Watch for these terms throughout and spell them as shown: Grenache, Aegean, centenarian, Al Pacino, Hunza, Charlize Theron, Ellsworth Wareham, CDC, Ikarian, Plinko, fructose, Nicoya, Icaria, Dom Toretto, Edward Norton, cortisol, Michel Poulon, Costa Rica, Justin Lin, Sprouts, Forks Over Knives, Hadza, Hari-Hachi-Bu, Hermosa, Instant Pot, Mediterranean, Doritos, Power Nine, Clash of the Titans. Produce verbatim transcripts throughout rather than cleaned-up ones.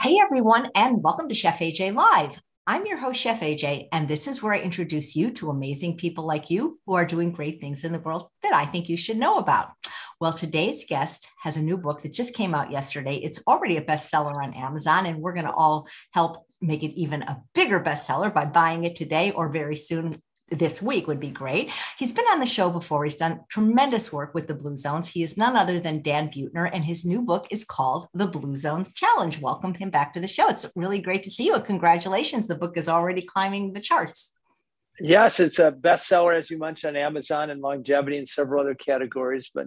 Hey everyone, and welcome to Chef A J Live. I'm your host, Chef A J, and this is where I introduce you to amazing people like you who are doing great things in the world that I think you should know about. Well, today's guest has a new book that just came out yesterday. It's already a bestseller on Amazon, and we're going to all help make it even a bigger bestseller by buying it today or very soon. This week would be great. He's been on the show before. He's done tremendous work with the Blue Zones. He is none other than Dan Buettner, and his new book is called The Blue Zones Challenge. Welcome him back to the show. It's really great to see you. Congratulations. The book is already climbing the charts. Yes, it's a bestseller, as you mentioned, on Amazon and longevity and several other categories. But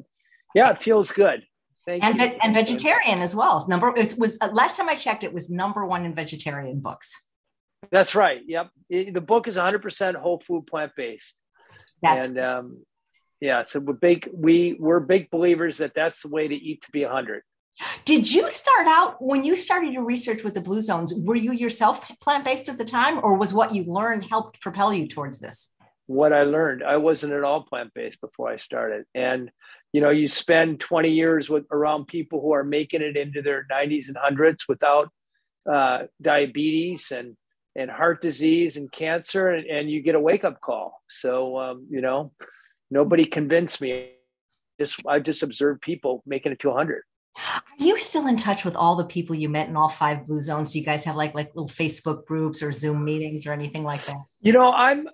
yeah, it feels good. Thank and, you. Ve- and vegetarian as well. Number it was last time I checked, it was number one in vegetarian books. That's right. Yep. The book is one hundred percent whole food, plant-based. That's and um, yeah, so we're big, we, we're big believers that that's the way to eat to be one hundred. Did you start out, when you started your research with the Blue Zones, were you yourself plant-based at the time, or was what you learned helped propel you towards this? What I learned, I wasn't at all plant-based before I started. And, you know, you spend twenty years with around people who are making it into their nineties and hundreds without uh, diabetes and and heart disease and cancer, and, and you get a wake-up call. So, um, you know, nobody convinced me. Just I've just observed people making it to one hundred. Are you still in touch with all the people you met in all five Blue Zones? Do you guys have like, like little Facebook groups or Zoom meetings or anything like that? You know, I'm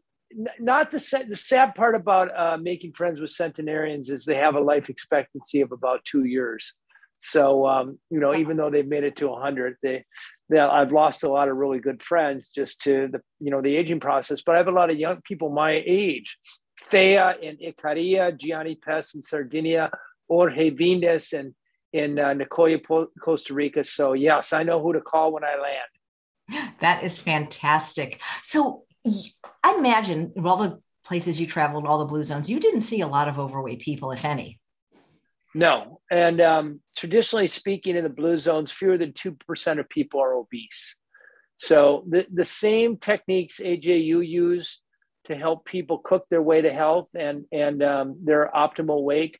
not the, the sad part about uh, making friends with centenarians is they have a life expectancy of about two years. So, um, you know, even though they've made it to one hundred, they, they, I've lost a lot of really good friends just to the, you know, the aging process. But I have a lot of young people my age, Thea in Icaria, Gianni Pes in Sardinia, Jorge Vindes in, in uh, Nicoya, po- Costa Rica. So, yes, I know who to call when I land. That is fantastic. So I imagine of all the places you traveled, all the Blue Zones, you didn't see a lot of overweight people, if any. No. And um, traditionally speaking, in the Blue Zones, fewer than two percent of people are obese. So the, the same techniques, A J, you use to help people cook their way to health and, and um, their optimal weight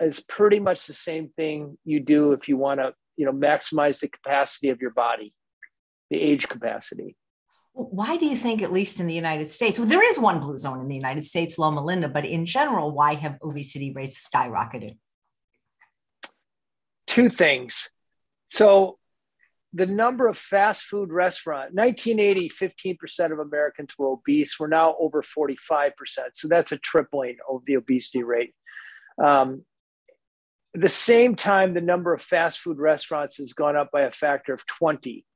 is pretty much the same thing you do if you want to, you know, maximize the capacity of your body, the age capacity. Why do you think, at least in the United States, well, there is one Blue Zone in the United States, Loma Linda, but in general, why have obesity rates skyrocketed? Two things. So the number of fast food restaurants, nineteen eighty, fifteen percent of Americans were obese. We're now over forty-five percent. So that's a tripling of the obesity rate. Um, at the same time, the number of fast food restaurants has gone up by a factor of twenty.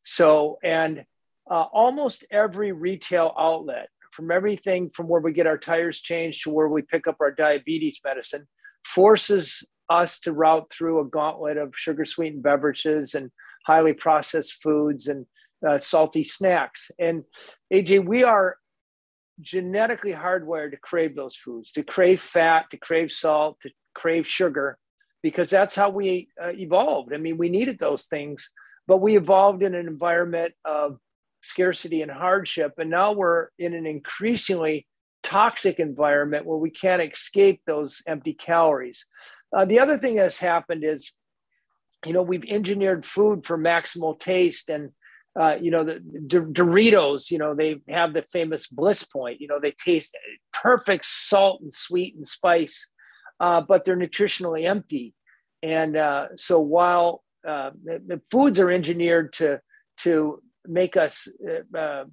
So, and uh, almost every retail outlet, from everything from where we get our tires changed to where we pick up our diabetes medicine, forces us to route through a gauntlet of sugar sweetened beverages and highly processed foods and uh, salty snacks. And A J, we are genetically hardwired to crave those foods, to crave fat, to crave salt, to crave sugar, because that's how we uh, evolved. I mean, we needed those things, but we evolved in an environment of scarcity and hardship. And now we're in an increasingly toxic environment where we can't escape those empty calories. Uh, the other thing that's happened is, you know, we've engineered food for maximal taste and, uh, you know, the D- Doritos, you know, they have the famous bliss point, you know, they taste perfect salt and sweet and spice, uh, but they're nutritionally empty. And uh, so while uh, the, the foods are engineered to, to make us uh, uh,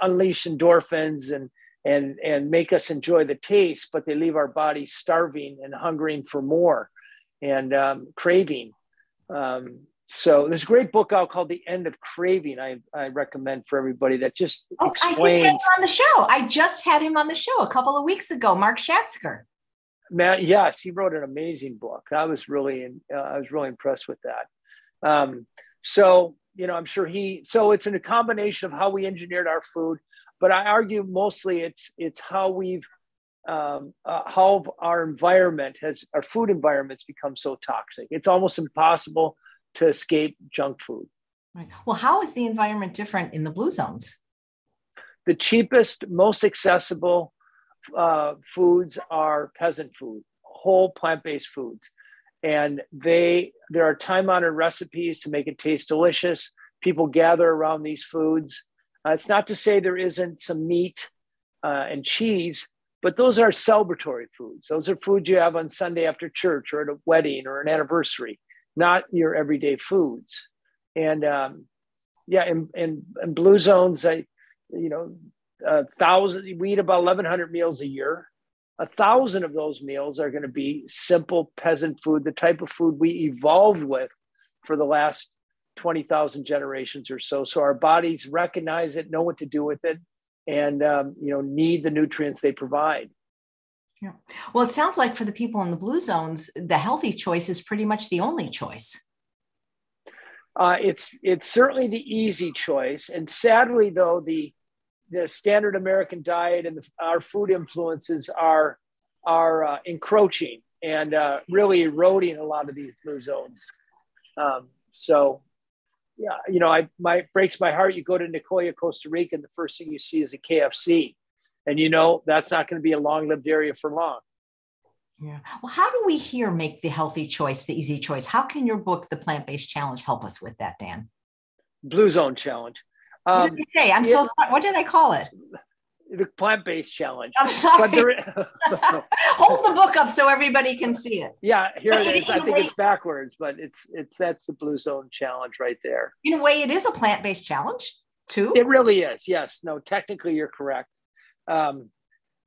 unleash endorphins and and and make us enjoy the taste, but they leave our bodies starving and hungering for more and um, craving. Um, so there's a great book out called The End of Craving. I, I recommend for everybody that just oh, explains. I just had him on the show. I just had him on the show a couple of weeks ago, Mark Schatzker. Matt, yes, he wrote an amazing book. I was really, in, uh, I was really impressed with that. Um, so, you know, I'm sure he, so it's in a combination of how we engineered our food, but I argue mostly it's it's how we've um, uh, how our environment has our food environment's become so toxic. It's almost impossible to escape junk food. Right. Well, how is the environment different in the Blue Zones? The cheapest, most accessible uh, foods are peasant food, whole plant-based foods, And they, there are time-honored recipes to make it taste delicious. People gather around these foods. Uh, it's not to say there isn't some meat uh, and cheese, but those are celebratory foods. Those are foods you have on Sunday after church or at a wedding or an anniversary, not your everyday foods. And um, yeah, in, in, in Blue Zones, I, you know, a thousand, we eat about eleven hundred meals a year. A thousand of those meals are going to be simple peasant food, the type of food we evolved with for the last twenty thousand generations or so. So our bodies recognize it, know what to do with it, and um, you know, need the nutrients they provide. Yeah. Well, it sounds like for the people in the Blue Zones, the healthy choice is pretty much the only choice. Uh, it's it's certainly the easy choice, and sadly, though, the the standard American diet and the, our food influences are are uh, encroaching and uh, really eroding a lot of these Blue Zones. Um, so. Yeah, you know, I my it breaks my heart. You go to Nicoya, Costa Rica, and the first thing you see is a K F C, and you know that's not going to be a long-lived area for long. Yeah. Well, how do we here make the healthy choice, the easy choice? How can your book, The Plant-Based Challenge, help us with that, Dan? Blue Zone Challenge. Um, what did you say? I'm it, so sorry. What did I call it? The Plant-Based Challenge. I'm sorry. But there, hold the book up so everybody can see it. Yeah, here it is. I think it's backwards, but it's it's that's the Blue Zone Challenge right there. In a way, it is a plant-based challenge too. It really is. Yes. No, technically you're correct. Um,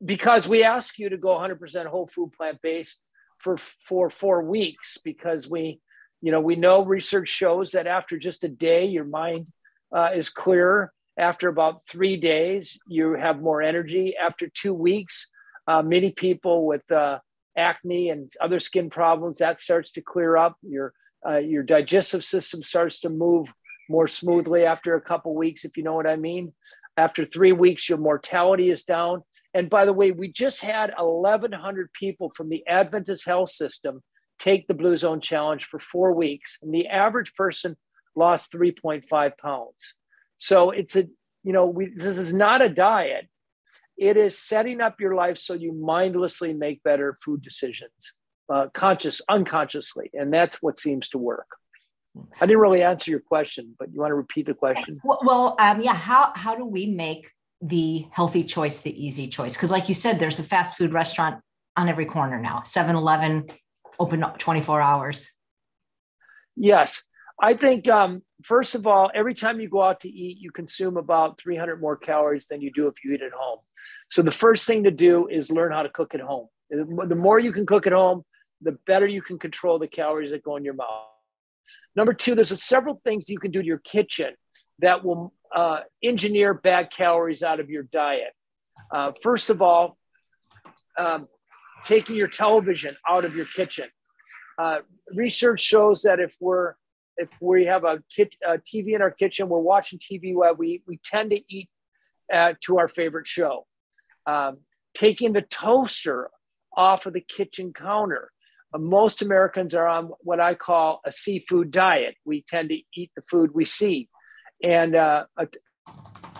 because we ask you to go one hundred percent whole food plant-based for, for four weeks because we, you know, we know research shows that after just a day, your mind uh, is clearer. After about three days, you have more energy. After two weeks, uh, many people with uh, acne and other skin problems, that starts to clear up. Your uh, your digestive system starts to move more smoothly after a couple weeks, if you know what I mean. After three weeks, your mortality is down. And by the way, we just had eleven hundred people from the Adventist Health System take the Blue Zone Challenge for four weeks. And the average person lost three point five pounds. So it's a, you know, we, this is not a diet. It is setting up your life so you mindlessly make better food decisions, uh, conscious, unconsciously. And that's what seems to work. I didn't really answer your question, but you want to repeat the question? Well, um, yeah. How, how do we make the healthy choice the easy choice? Because like you said, there's a fast food restaurant on every corner now, seven eleven, open twenty-four hours. Yes. I think, um, first of all, every time you go out to eat, you consume about three hundred more calories than you do if you eat at home. So the first thing to do is learn how to cook at home. The more you can cook at home, the better you can control the calories that go in your mouth. Number two, there's a, several things you can do to your kitchen that will uh, engineer bad calories out of your diet. Uh, first of all, um, taking your television out of your kitchen. Uh, research shows that if we're If we have a, kit, a T V in our kitchen, we're watching T V while we, we tend to eat uh, to our favorite show. Um, taking the toaster off of the kitchen counter. Uh, most Americans are on what I call a seafood diet. We tend to eat the food we see. And uh, a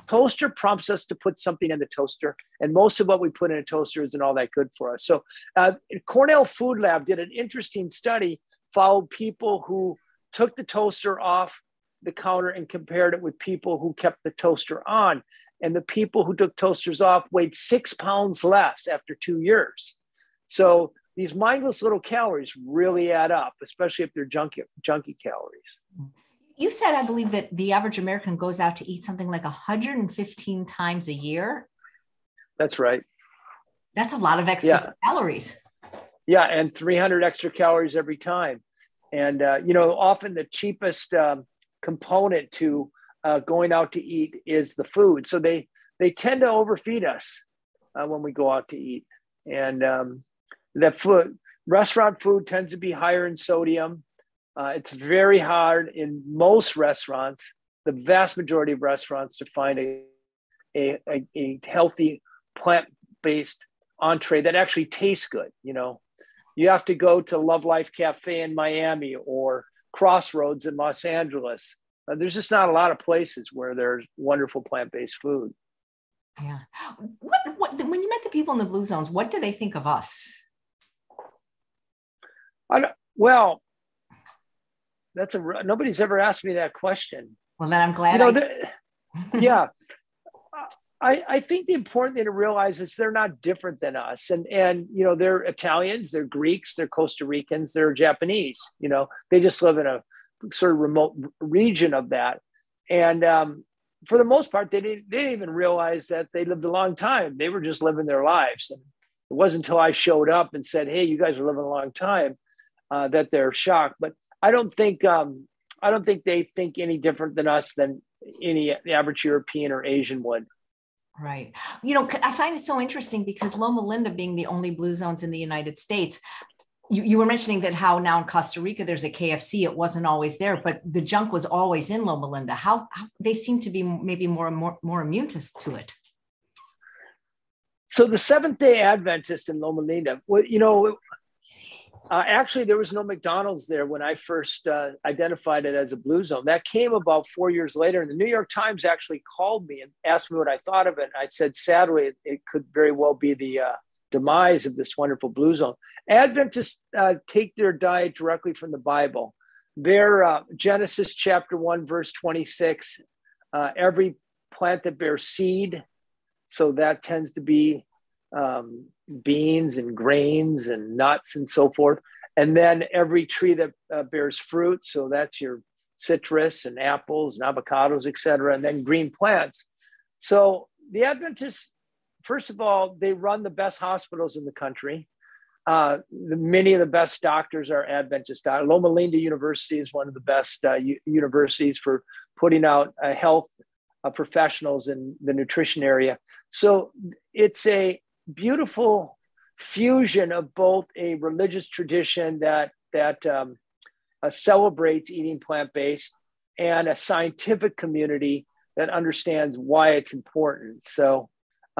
toaster prompts us to put something in the toaster. And most of what we put in a toaster isn't all that good for us. So uh, Cornell Food Lab did an interesting study, followed people who took the toaster off the counter and compared it with people who kept the toaster on. And the people who took toasters off weighed six pounds less after two years. So these mindless little calories really add up, especially if they're junky, junky calories. You said, I believe, that the average American goes out to eat something like one hundred fifteen times a year. That's right. That's a lot of excess yeah. calories. Yeah, and three hundred extra calories every time. And, uh, you know, often the cheapest um, component to uh, going out to eat is the food. So they, they tend to overfeed us uh, when we go out to eat. And um, that food, restaurant food tends to be higher in sodium. Uh, it's very hard in most restaurants, the vast majority of restaurants, to find a, a, a, a healthy plant-based entree that actually tastes good, you know. You have to go to Love Life Cafe in Miami or Crossroads in Los Angeles. Uh, there's just not a lot of places where there's wonderful plant-based food. Yeah. What, what, when you met the people in the Blue Zones, what do they think of us? I don't, Well, that's a, nobody's ever asked me that question. Well, then I'm glad. You know, I... the, yeah. I, I think the important thing to realize is they're not different than us. And, and, you know, they're Italians, they're Greeks, they're Costa Ricans, they're Japanese, you know, they just live in a sort of remote region of that. And um, for the most part, they didn't, they didn't even realize that they lived a long time. They were just living their lives. And it wasn't until I showed up and said, hey, you guys are living a long time, uh, that they're shocked. But I don't think, um, I don't think they think any different than us than any the average European or Asian would. Right. You know, I find it so interesting because Loma Linda being the only Blue Zones in the United States, you, you were mentioning that how now in Costa Rica, there's a K F C. It wasn't always there, but the junk was always in Loma Linda. How, how they seem to be maybe more and more, more immune to, to it. So the Seventh Day Adventist in Loma Linda, well, you know, uh, actually there was no McDonald's there when I first uh, identified it as a Blue Zone. That came about four years later, and the New York Times actually called me and asked me what I thought of it. And I said, sadly, it, it could very well be the uh, demise of this wonderful Blue Zone. Adventists uh, take their diet directly from the Bible. Their uh, Genesis chapter one, verse twenty-six, uh, every plant that bears seed. So that tends to be um, beans and grains and nuts and so forth. And then every tree that uh, bears fruit. So that's your citrus and apples and avocados, et cetera, and then green plants. So the Adventists, first of all, they run the best hospitals in the country. Uh, the, many of the best doctors are Adventist. Loma Linda University is one of the best uh, u- universities for putting out a health Uh, professionals in the nutrition area. So it's a beautiful fusion of both a religious tradition that that um, uh, celebrates eating plant-based and a scientific community that understands why it's important. So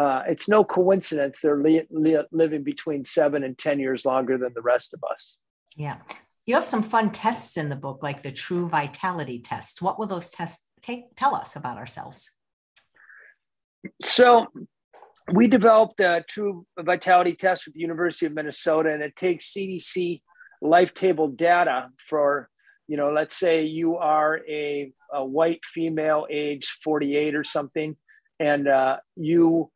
uh, it's no coincidence they're li- li- living between seven and ten years longer than the rest of us. Yeah. You have some fun tests in the book, like the True Vitality Test. What will those tests take, tell us about ourselves? So we developed a True Vitality Test with the University of Minnesota, and it takes C D C life table data for, you know, let's say you are a, a white female, age forty-eight or something, and uh, you,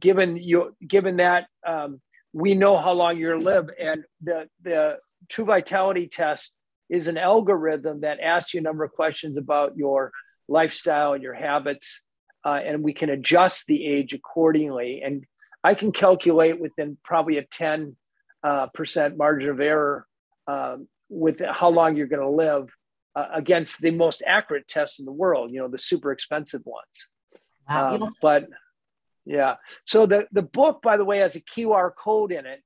given you, given that, um, we know how long you'll live, and the the True Vitality Test is an algorithm that asks you a number of questions about your lifestyle and your habits, uh, and we can adjust the age accordingly. And I can calculate within probably a ten percent uh, margin of error um, with how long you're going to live uh, against the most accurate tests in the world, you know, the super expensive ones. Wow. Um, but yeah, so the, the book, by the way, has a Q R code in it.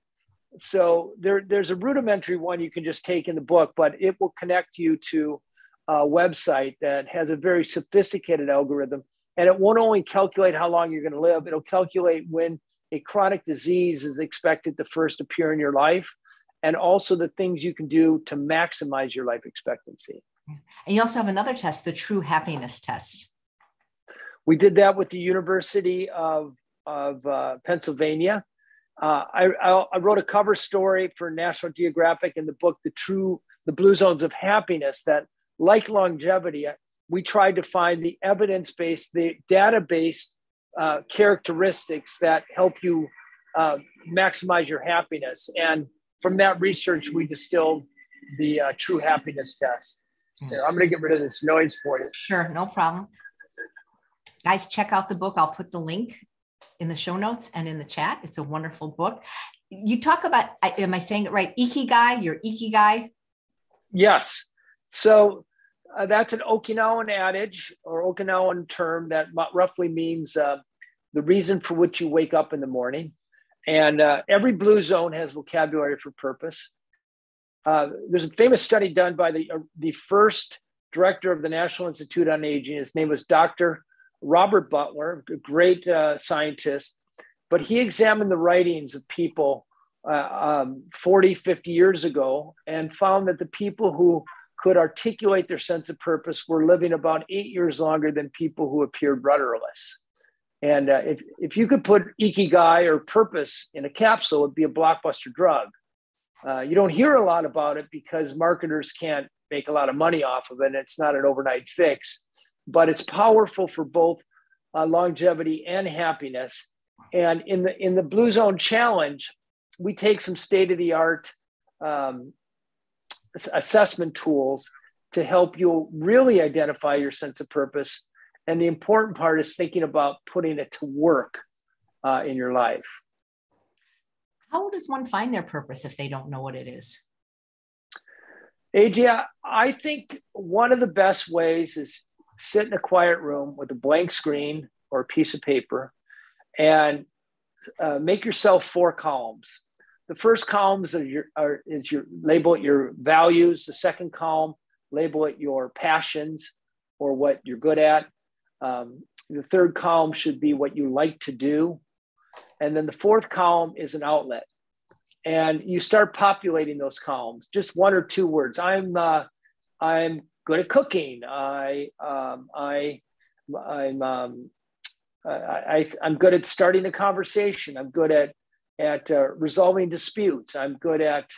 So there, there's a rudimentary one you can just take in the book, but it will connect you to a website that has a very sophisticated algorithm. And it won't only calculate how long you're going to live, it'll calculate when a chronic disease is expected to first appear in your life, and also the things you can do to maximize your life expectancy. And you also have another test, the True Happiness Test. We did that with the University of, of uh, Pennsylvania. Uh, I, I wrote a cover story for National Geographic in the book, The True, The Blue Zones of Happiness, that like longevity, we tried to find the evidence-based, the data-based uh, characteristics that help you uh, maximize your happiness. And from that research, we distilled the uh, True Happiness Test. Here, I'm going to get rid of this noise for you. Sure, no problem. Guys, check out the book. I'll put the link in the show notes and in the chat. It's a wonderful book. You talk about, am I saying it right? Ikigai, your Ikigai? Yes. So uh, that's an Okinawan adage or Okinawan term that roughly means uh, the reason for which you wake up in the morning. And uh, every Blue Zone has vocabulary for purpose. Uh, there's a famous study done by the, uh, the first director of the National Institute on Aging. His name was Doctor Robert Butler, a great uh, scientist, but he examined the writings of people uh, um, forty, fifty years ago and found that the people who could articulate their sense of purpose were living about eight years longer than people who appeared rudderless. And uh, if, if you could put Ikigai or purpose in a capsule, it'd be a blockbuster drug. Uh, you don't hear a lot about it because marketers can't make a lot of money off of it. And it's not an overnight fix, but it's powerful for both uh, longevity and happiness. And in the in the Blue Zone Challenge, we take some state-of-the-art um, assessment tools to help you really identify your sense of purpose. And the important part is thinking about putting it to work uh, in your life. How does one find their purpose if they don't know what it is? A J, I think one of the best ways is sit in a quiet room with a blank screen or a piece of paper and uh, make yourself four columns. The first columns are your, are, is your label it your values. The second column, label it your passions or what you're good at. Um, the third column should be what you like to do. And then the fourth column is an outlet. And you start populating those columns, just one or two words. I'm uh, I'm good at cooking. I um, I I'm um, I, I I'm good at starting a conversation. I'm good at at uh, resolving disputes. I'm good at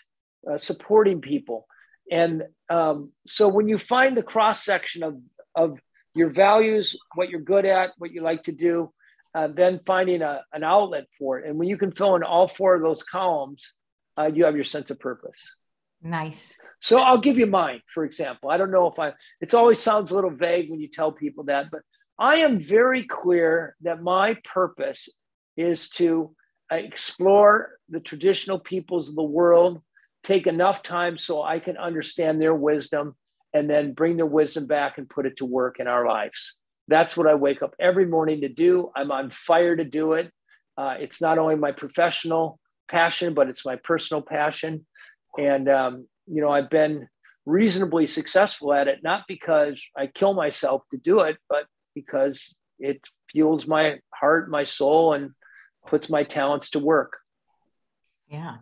uh, supporting people. And um, so when you find the cross section of of your values, what you're good at, what you like to do, Uh, then finding a, an outlet for it. And when you can fill in all four of those columns, uh, you have your sense of purpose. Nice. So I'll give you mine, for example. I don't know if I, it's always sounds a little vague when you tell people that, but I am very clear that my purpose is to explore the traditional peoples of the world, take enough time so I can understand their wisdom and then bring their wisdom back and put it to work in our lives. That's what I wake up every morning to do. I'm on fire to do it. Uh, it's not only my professional passion, but it's my personal passion. And, um, you know, I've been reasonably successful at it, not because I kill myself to do it, but because it fuels my heart, my soul, and puts my talents to work. Yeah.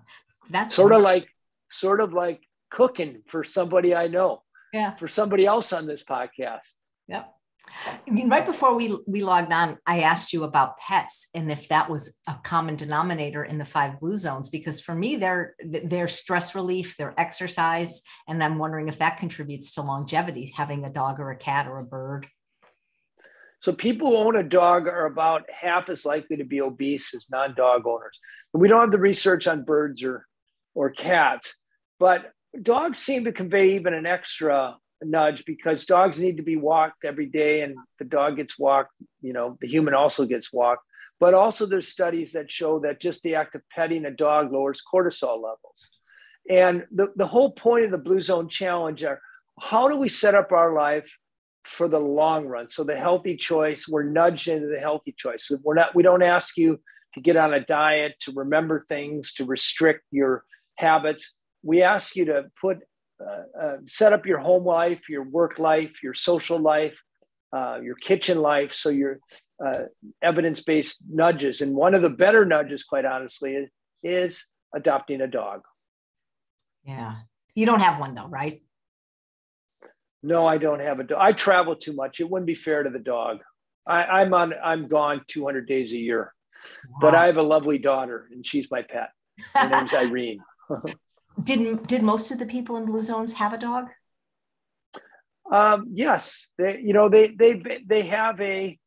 That's sort of like, sort of like cooking for somebody I know. Yeah. For somebody else on this podcast. Yep. I mean, right before we, we logged on, I asked you about pets and if that was a common denominator in the five blue zones, because for me, they're, they're stress relief, they're exercise. And I'm wondering if that contributes to longevity, having a dog or a cat or a bird. So people who own a dog are about half as likely to be obese as non-dog owners. And we don't have the research on birds or, or cats, but dogs seem to convey even an extra nudge because dogs need to be walked every day, and the dog gets walked, you know, the human also gets walked. But also there's studies that show that just the act of petting a dog lowers cortisol levels. And the, the whole point of the Blue Zone Challenge are how do we set up our life for the long run? So the healthy choice, we're nudged into the healthy choice. So we're not, we don't ask you to get on a diet, to remember things, to restrict your habits. We ask you to put Uh, uh, set up your home life, your work life, your social life, uh, your kitchen life. So your uh, evidence-based nudges. And one of the better nudges, quite honestly, is, is adopting a dog. Yeah. You don't have one though, right? No, I don't have a dog. I travel too much. It wouldn't be fair to the dog. I, I'm on, I'm gone two hundred days a year, wow. But I have a lovely daughter and she's my pet. Her name's Irene. Did did most of the people in Blue Zones have a dog? Um, yes, they, you know they they they have a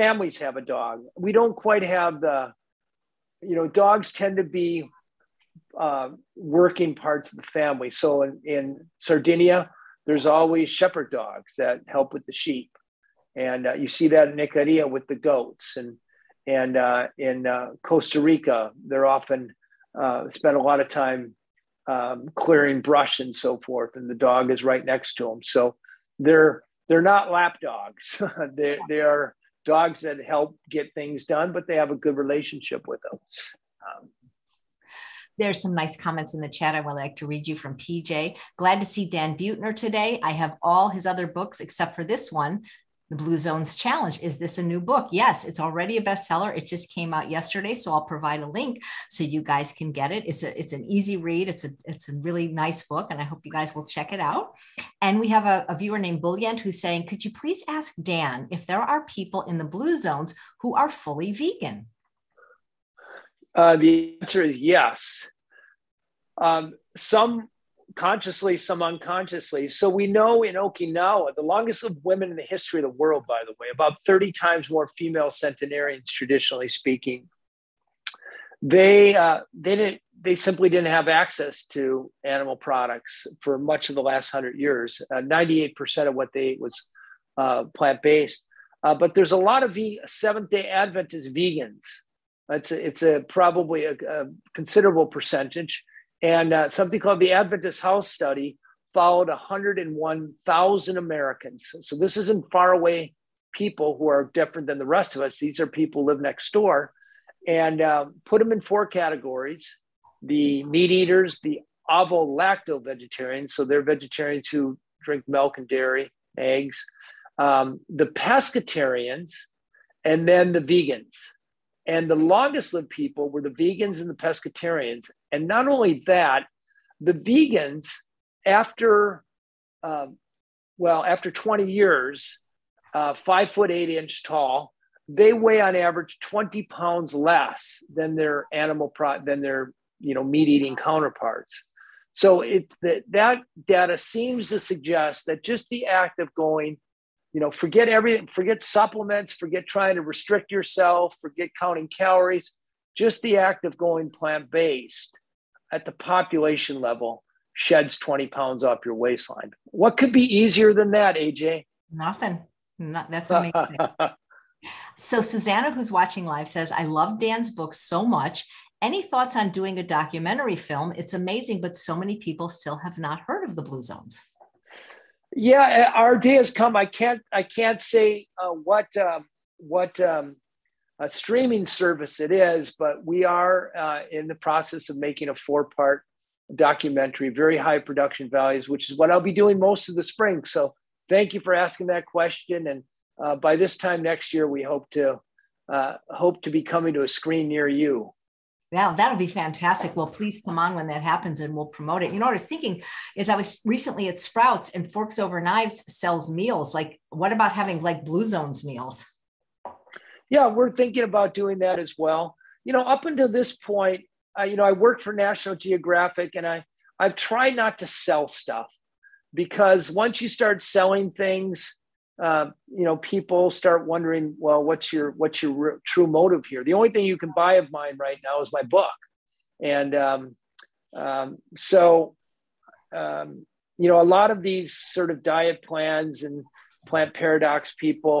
families have a dog. We don't quite have the, you know, dogs tend to be uh, working parts of the family. So in, in Sardinia, there's always shepherd dogs that help with the sheep, and uh, you see that in Icaria with the goats, and and uh, in uh, Costa Rica, they're often uh, spend a lot of time. Um, clearing brush and so forth, and the dog is right next to them. So they're they're not lap dogs. they they are dogs that help get things done, but they have a good relationship with them. Um, There's some nice comments in the chat. I would like to read you from P J. Glad to see Dan Buettner today. I have all his other books except for this one. The Blue Zones Challenge. Is this a new book? Yes, it's already a bestseller. It just came out yesterday, so I'll provide a link so you guys can get it. It's a, it's an easy read. It's a, it's a really nice book, and I hope you guys will check it out. And we have a, a viewer named Bullient who's saying, could you please ask Dan if there are people in the Blue Zones who are fully vegan? Uh, the answer is yes. Um, some consciously, some unconsciously. So we know in Okinawa, the longest lived women in the history of the world, by the way, about thirty times more female centenarians, traditionally speaking, they uh, they didn't they simply didn't have access to animal products for much of the last hundred years. Uh, ninety-eight percent of what they ate was uh, plant-based. Uh, but there's a lot of ve- Seventh Day Adventist vegans. It's a, it's a probably a, a considerable percentage. And uh, something called the Adventist House Study followed one hundred one thousand Americans. So this isn't faraway people who are different than the rest of us. These are people who live next door, and uh, put them in four categories: the meat eaters, the ovo-lacto vegetarians, so they're vegetarians who drink milk and dairy, eggs, um, the pescatarians, and then the vegans. And the longest lived people were the vegans and the pescatarians. And not only that, the vegans, after, um, well, after twenty years, uh, five foot, eight inch tall, they weigh on average twenty pounds less than their animal, pro- than their, you know, meat eating counterparts. So it, that, that data seems to suggest that just the act of going, you know, forget everything, forget supplements, forget trying to restrict yourself, forget counting calories. Just the act of going plant-based at the population level sheds twenty pounds off your waistline. What could be easier than that, A J? Nothing. Not, that's amazing. So Susanna, who's watching live, says, I love Dan's book so much. Any thoughts on doing a documentary film? It's amazing, but so many people still have not heard of the Blue Zones. Yeah, our day has come. I can't. I can't say uh, what uh, what um, uh, streaming service it is, but we are uh, in the process of making a four-part documentary, very high production values, which is what I'll be doing most of the spring. So, thank you for asking that question. And uh, by this time next year, we hope to uh, hope to be coming to a screen near you. Yeah, that'll be fantastic. Well, please come on when that happens and we'll promote it. You know, what I was thinking is I was recently at Sprouts and Forks Over Knives sells meals. Like, what about having like Blue Zones meals? Yeah, we're thinking about doing that as well. You know, up until this point, uh, you know, I worked for National Geographic and I, I've tried not to sell stuff because once you start selling things, Uh, you know, people start wondering, well, what's your what's your re- true motive here? The only thing you can buy of mine right now is my book. And um, um, so, um, you know, a lot of these sort of diet plans and plant paradox people,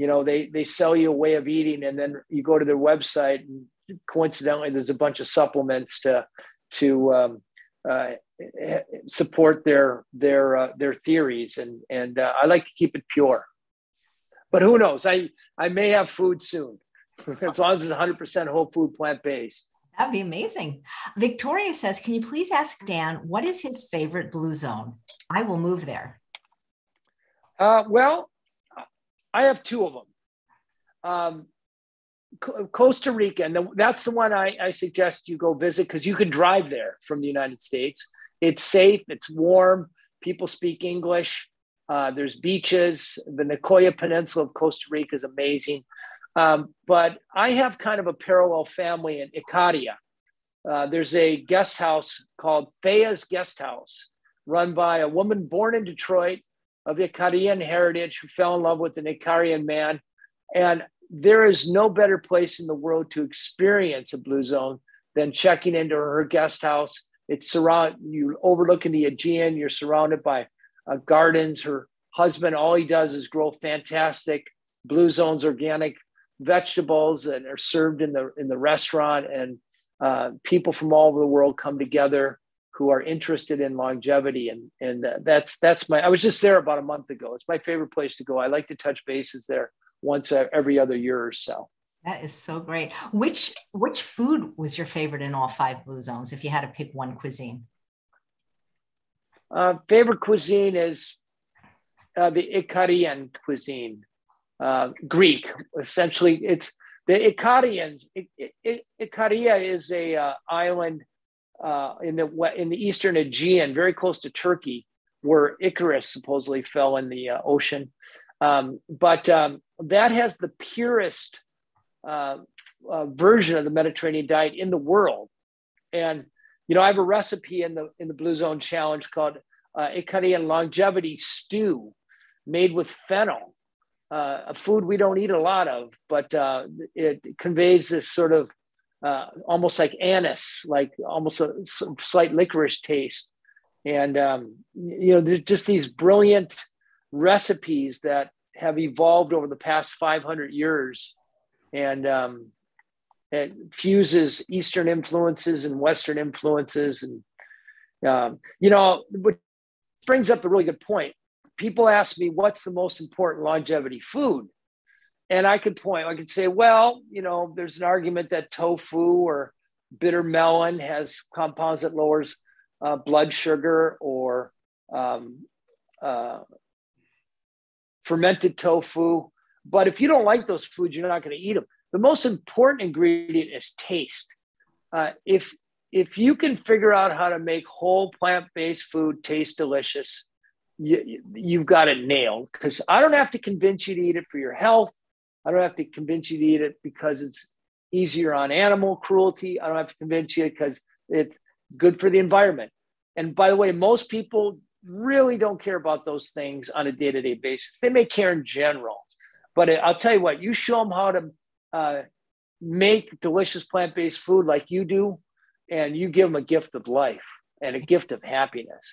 you know, they, they sell you a way of eating and then you go to their website and coincidentally, there's a bunch of supplements to to um, uh, support their their uh, their theories, and and uh, I like to keep it pure. But who knows? I I may have food soon, as long as it's one hundred percent whole food plant based. That'd be amazing. Victoria says, "Can you please ask Dan what is his favorite Blue Zone? I will move there." Uh, well, I have two of them. Um, Costa Rica, and that's the one I, I suggest you go visit because you can drive there from the United States. It's safe, it's warm, people speak English, uh, there's beaches. The Nicoya Peninsula of Costa Rica is amazing. Um, but I have kind of a parallel family in Icaria. Uh, there's a guest house called Thea's Guest House, run by a woman born in Detroit of Ikarian heritage who fell in love with an Ikarian man. And there is no better place in the world to experience a Blue Zone than checking into her guest house. It's surround you overlooking the Aegean. You're surrounded by uh, gardens. Her husband, all he does is grow fantastic Blue Zones organic vegetables, and are served in the in the restaurant. And uh, people from all over the world come together who are interested in longevity. And and uh, that's that's my. I was just there about a month ago. It's my favorite place to go. I like to touch bases there once every other year or so. That is so great. Which which food was your favorite in all five Blue Zones, if you had to pick one cuisine? Uh, favorite cuisine is uh, the Ikarian cuisine, uh, Greek. Essentially, it's the Ikarians. I, I, Icaria is a uh, island uh, in the in the eastern Aegean, very close to Turkey, where Icarus supposedly fell in the uh, ocean. Um, but um, that has the purest Uh, uh, version of the Mediterranean diet in the world. And You know, I have a recipe in the in the Blue Zone Challenge called uh, Ikarian longevity stew, made with fennel, uh, a food we don't eat a lot of, but uh, it conveys this sort of uh, almost like anise, like almost a slight licorice taste, and um, you know, there's just these brilliant recipes that have evolved over the past five hundred years, and um, it fuses Eastern influences and Western influences. And, um, you know, which brings up a really good point. People ask me, what's the most important longevity food? And I could point, I could say, well, you know, there's an argument that tofu or bitter melon has compounds that lowers uh, blood sugar, or um, uh, fermented tofu. But if you don't like those foods, you're not going to eat them. The most important ingredient is taste. Uh, if, if you can figure out how to make whole plant-based food taste delicious, you, you've got it nailed, because I don't have to convince you to eat it for your health. I don't have to convince you to eat it because it's easier on animal cruelty. I don't have to convince you because it's good for the environment. And by the way, most people really don't care about those things on a day-to-day basis. They may care in general, but it, I'll tell you what, you show them how to Uh, make delicious plant-based food like you do, and you give them a gift of life and a gift of happiness.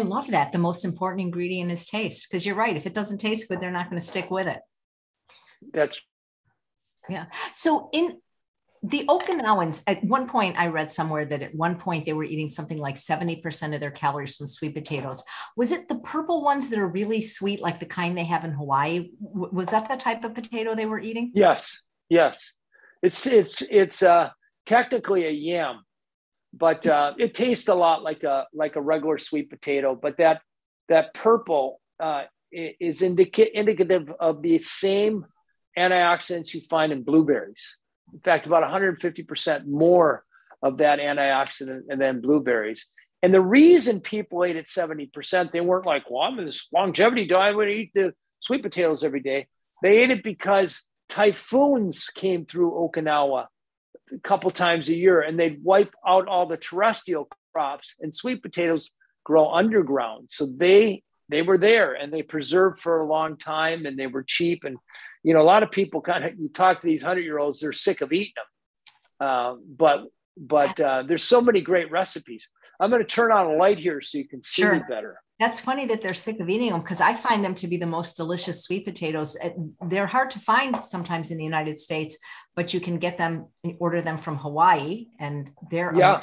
I love that. The most important ingredient is taste, because you're right. If it doesn't taste good, they're not going to stick with it. That's yeah. So in the Okinawans, at one point, I read somewhere that at one point they were eating something like seventy percent of their calories from sweet potatoes. Was it the purple ones that are really sweet, like the kind they have in Hawaii? Was that the type of potato they were eating? Yes. Yes, it's it's it's uh, technically a yam, but uh, it tastes a lot like a like a regular sweet potato. But that that purple uh, is indica- indicative of the same antioxidants you find in blueberries. In fact, about one hundred fifty percent more of that antioxidant than blueberries. And the reason people ate at seventy percent, they weren't like, well, I'm in this longevity diet, I'm going to eat the sweet potatoes every day. They ate it because typhoons came through Okinawa a couple times a year, and they'd wipe out all the terrestrial crops, and sweet potatoes grow underground. So they they were there, and they preserved for a long time, and they were cheap. And, you know, a lot of people kind of, you talk to these hundred-year-olds, they're sick of eating them. Uh, but but uh, there's so many great recipes. I'm going to turn on a light here so you can see sure. me better. That's funny that they're sick of eating them, because I find them to be the most delicious sweet potatoes. They're hard to find sometimes in the United States, but you can get them, order them from Hawaii, and they're, yeah.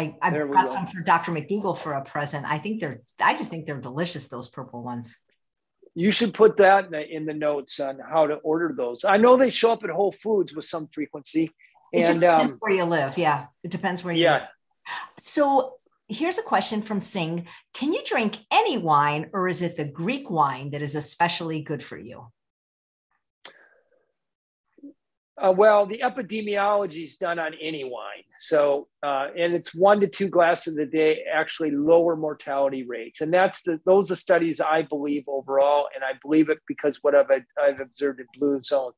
I, I've got go. some for Doctor McDougall for a present. I think they're, I just think they're delicious, those purple ones. You should put that in the, in the notes on how to order those. I know they show up at Whole Foods with some frequency. And, it just depends um, where you live. Yeah. It depends where you yeah. live. So here's a question from Singh. Can you drink any wine, or is it the Greek wine that is especially good for you? Uh, well, the epidemiology is done on any wine. So, uh, and it's one to two glasses a day, actually lower mortality rates. And that's the, those are studies I believe overall. And I believe it because what I've, I've observed in Blue Zone.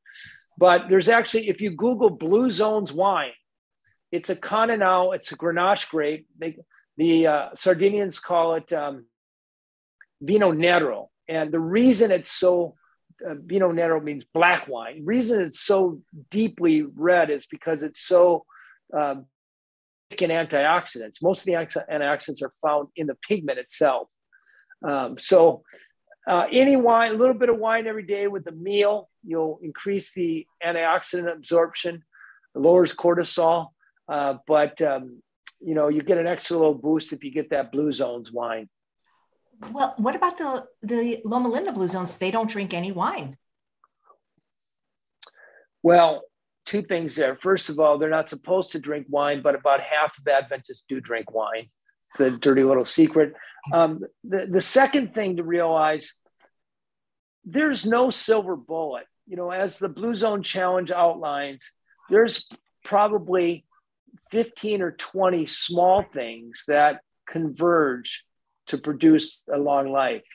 But there's actually, if you Google Blue Zones wine, it's a Conanau, it's a Grenache grape. They, The uh, Sardinians call it um, vino nero. And the reason it's so, uh, vino nero means black wine. The reason it's so deeply red is because it's so um, thick in antioxidants. Most of the antioxidants are found in the pigment itself. Um, so uh, any wine, a little bit of wine every day with a meal, you'll increase the antioxidant absorption, lowers cortisol, uh, but um, you know, you get an extra little boost if you get that Blue Zones wine. Well, what about the, the Loma Linda Blue Zones? They don't drink any wine. Well, two things there. First of all, they're not supposed to drink wine, but about half of Adventists do drink wine. It's a dirty little secret. Um, the, the second thing to realize, there's no silver bullet. You know, as the Blue Zone Challenge outlines, there's probably fifteen or twenty small things that converge to produce a long life.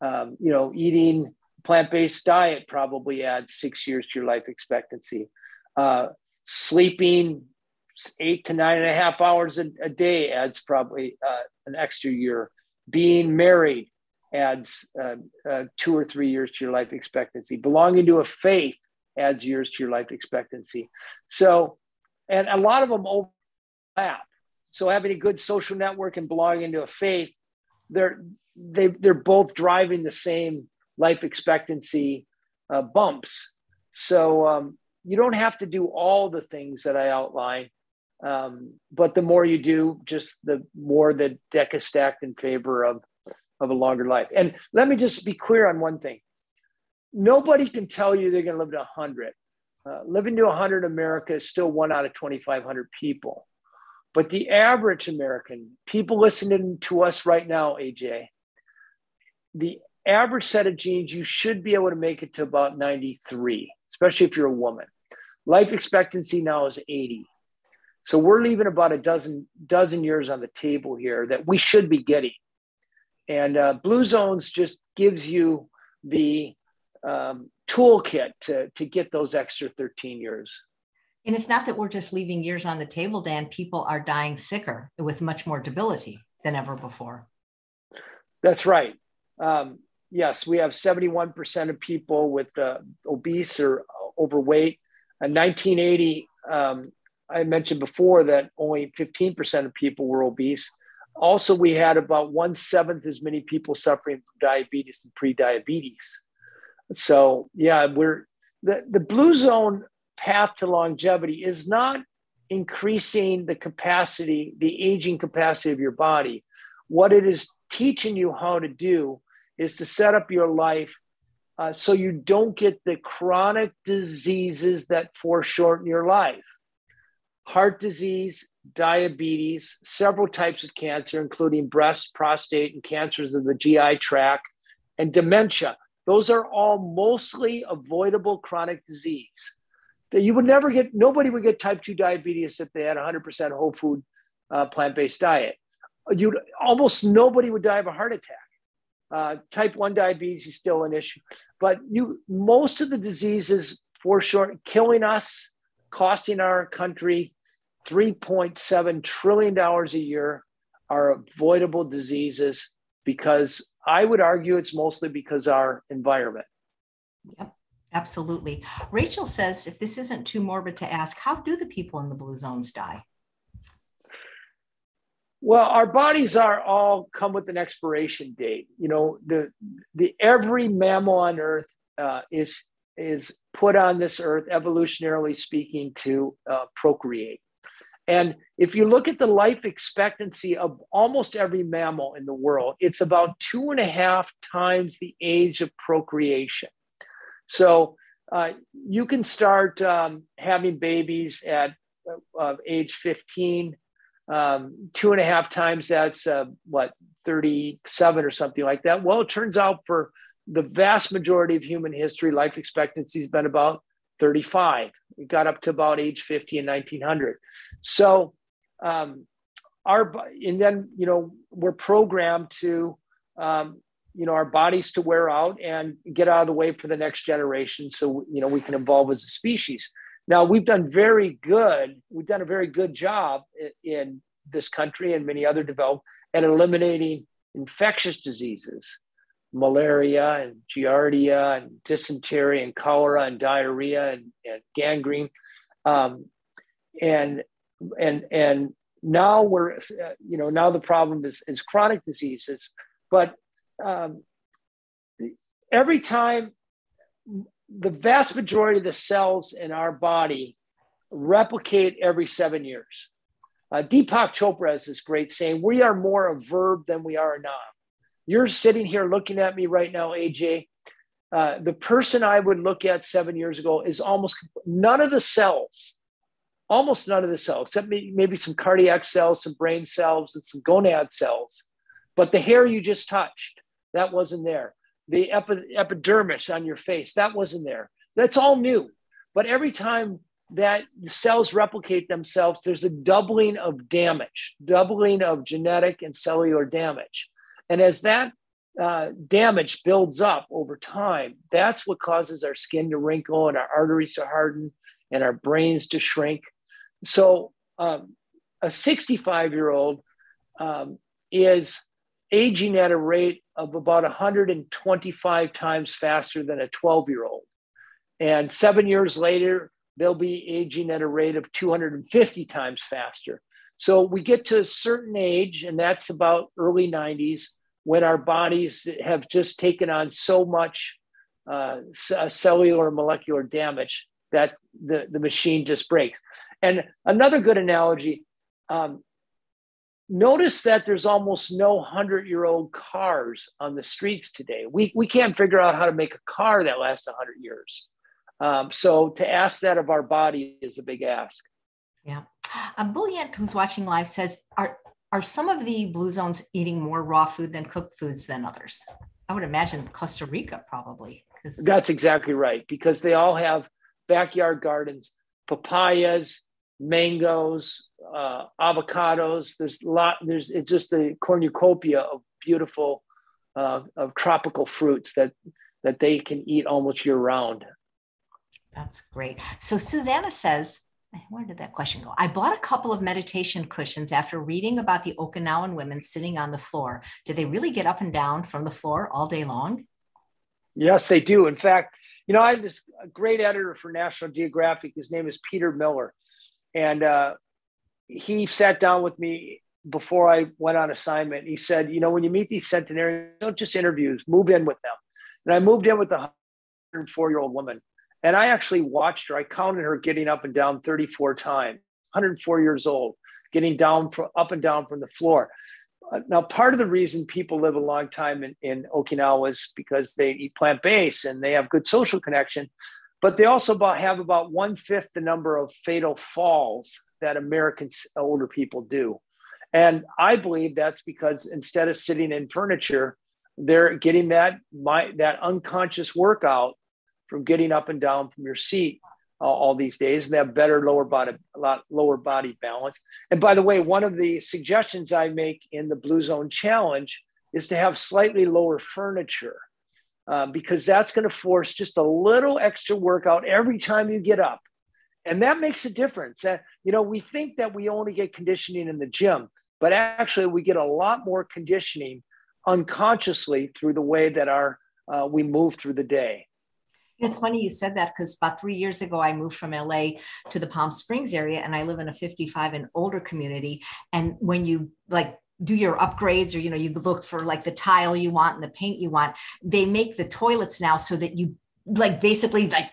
Um, you know, eating plant-based diet probably adds six years to your life expectancy. Uh, sleeping eight to nine and a half hours a, a day adds probably uh, an extra year. Being married adds uh, uh, two or three years to your life expectancy. Belonging to a faith adds years to your life expectancy. So, and a lot of them overlap. So having a good social network and belonging to a faith, they're they, they're both driving the same life expectancy uh, bumps. So um, you don't have to do all the things that I outline, um, but the more you do, just the more the deck is stacked in favor of of a longer life. And let me just be clear on one thing. Nobody can tell you they're going to live to one hundred. Uh, living to one hundred in America is still one out of twenty-five hundred people. But the average American, people listening to us right now, A J, the average set of genes, you should be able to make it to about ninety-three, especially if you're a woman. Life expectancy now is eighty. So we're leaving about a dozen, dozen years on the table here that we should be getting. And uh, Blue Zones just gives you the um, toolkit to, to get those extra thirteen years. And it's not that we're just leaving years on the table, Dan. People are dying sicker with much more debility than ever before. That's right. Um, yes, we have seventy-one percent of people with uh, obese or overweight. In nineteen eighty, um, I mentioned before that only fifteen percent of people were obese. Also, we had about one-seventh as many people suffering from diabetes and pre-diabetes. So, yeah, we're the, the Blue Zone path to longevity is not increasing the capacity, the aging capacity of your body. What it is teaching you how to do is to set up your life uh, so you don't get the chronic diseases that foreshorten your life. Heart disease, diabetes, several types of cancer, including breast, prostate, and cancers of the G I tract, and dementia. Those are all mostly avoidable chronic disease. That you would never get, nobody would get type two diabetes if they had a one hundred percent whole food, uh, plant-based diet. You'd, almost nobody would die of a heart attack. Uh, type one diabetes is still an issue. But you, most of the diseases for sure, killing us, costing our country three point seven trillion dollars a year are avoidable diseases because I would argue it's mostly because our environment. Yep, absolutely. Rachel says, if this isn't too morbid to ask, how do the people in the Blue Zones die? Well, our bodies are all come with an expiration date. You know, the the every mammal on Earth uh, is is put on this Earth, evolutionarily speaking, to uh, procreate. And if you look at the life expectancy of almost every mammal in the world, it's about two and a half times the age of procreation. So uh, you can start um, having babies at uh, age fifteen. Um, two and a half times that's uh, what, thirty-seven or something like that. Well, it turns out for the vast majority of human history, life expectancy has been about thirty-five. It got up to about age fifty in nineteen hundred. So um, our, and then, you know, we're programmed to, um, you know, our bodies to wear out and get out of the way for the next generation. So, you know, we can evolve as a species. Now, we've done very good. We've done a very good job in, in this country and many other developed at eliminating infectious diseases, malaria and giardia and dysentery and cholera and diarrhea and, and gangrene. Um, and, and, and now we're, you know, now the problem is, is chronic diseases. But um, every time, the vast majority of the cells in our body replicate every seven years. Uh, Deepak Chopra has this great saying, we are more a verb than we are a noun. You're sitting here looking at me right now, A J. Uh, the person I would look at seven years ago is almost none of the cells, almost none of the cells, except maybe some cardiac cells, some brain cells, and some gonad cells. But the hair you just touched, that wasn't there. The epi- epidermis on your face, that wasn't there. That's all new. But every time that the cells replicate themselves, there's a doubling of damage, doubling of genetic and cellular damage. And as that uh, damage builds up over time, that's what causes our skin to wrinkle and our arteries to harden and our brains to shrink. So um, a sixty-five-year-old um, is aging at a rate of about one hundred twenty-five times faster than a twelve-year-old. And seven years later, they'll be aging at a rate of two hundred fifty times faster. So we get to a certain age, and that's about early nineties, when our bodies have just taken on so much uh, cellular molecular damage that the, the machine just breaks. And another good analogy, um, notice that there's almost no hundred-year-old cars on the streets today. We, we can't figure out how to make a car that lasts one hundred years. Um, so to ask that of our body is a big ask. Yeah. Um, Bulyant, who's watching live, says, are, are some of the Blue Zones eating more raw food than cooked foods than others? I would imagine Costa Rica probably. That's exactly right, because they all have backyard gardens, papayas, mangoes, uh, avocados. There's a lot, there's, it's just a cornucopia of beautiful, uh, of tropical fruits that, that they can eat almost year round. That's great. So Susanna says, where did that question go? I bought a couple of meditation cushions after reading about the Okinawan women sitting on the floor. Do they really get up and down from the floor all day long? Yes, they do. In fact, you know, I have this great editor for National Geographic. His name is Peter Miller. And uh, he sat down with me before I went on assignment. He said, you know, when you meet these centenarians, don't just interviews, move in with them. And I moved in with a one hundred four-year-old woman. And I actually watched her. I counted her getting up and down thirty-four times, one hundred four years old, getting down from, up and down from the floor. Uh, now, part of the reason people live a long time in, in Okinawa is because they eat plant-based and they have good social connection, but they also about have about one-fifth the number of fatal falls that American older people do. And I believe that's because instead of sitting in furniture, they're getting that, my, that unconscious workout from getting up and down from your seat uh, all these days, and they have better lower body, a lot lower body balance. And by the way, one of the suggestions I make in the Blue Zone Challenge is to have slightly lower furniture uh, because that's going to force just a little extra workout every time you get up. And that makes a difference. That, you know, we think that we only get conditioning in the gym, but actually we get a lot more conditioning unconsciously through the way that our uh, we move through the day. It's funny you said that because about three years ago, I moved from L A to the Palm Springs area, and I live in a fifty-five and older community. And when you like do your upgrades or, you know, you look for like the tile you want and the paint you want, they make the toilets now so that you like basically like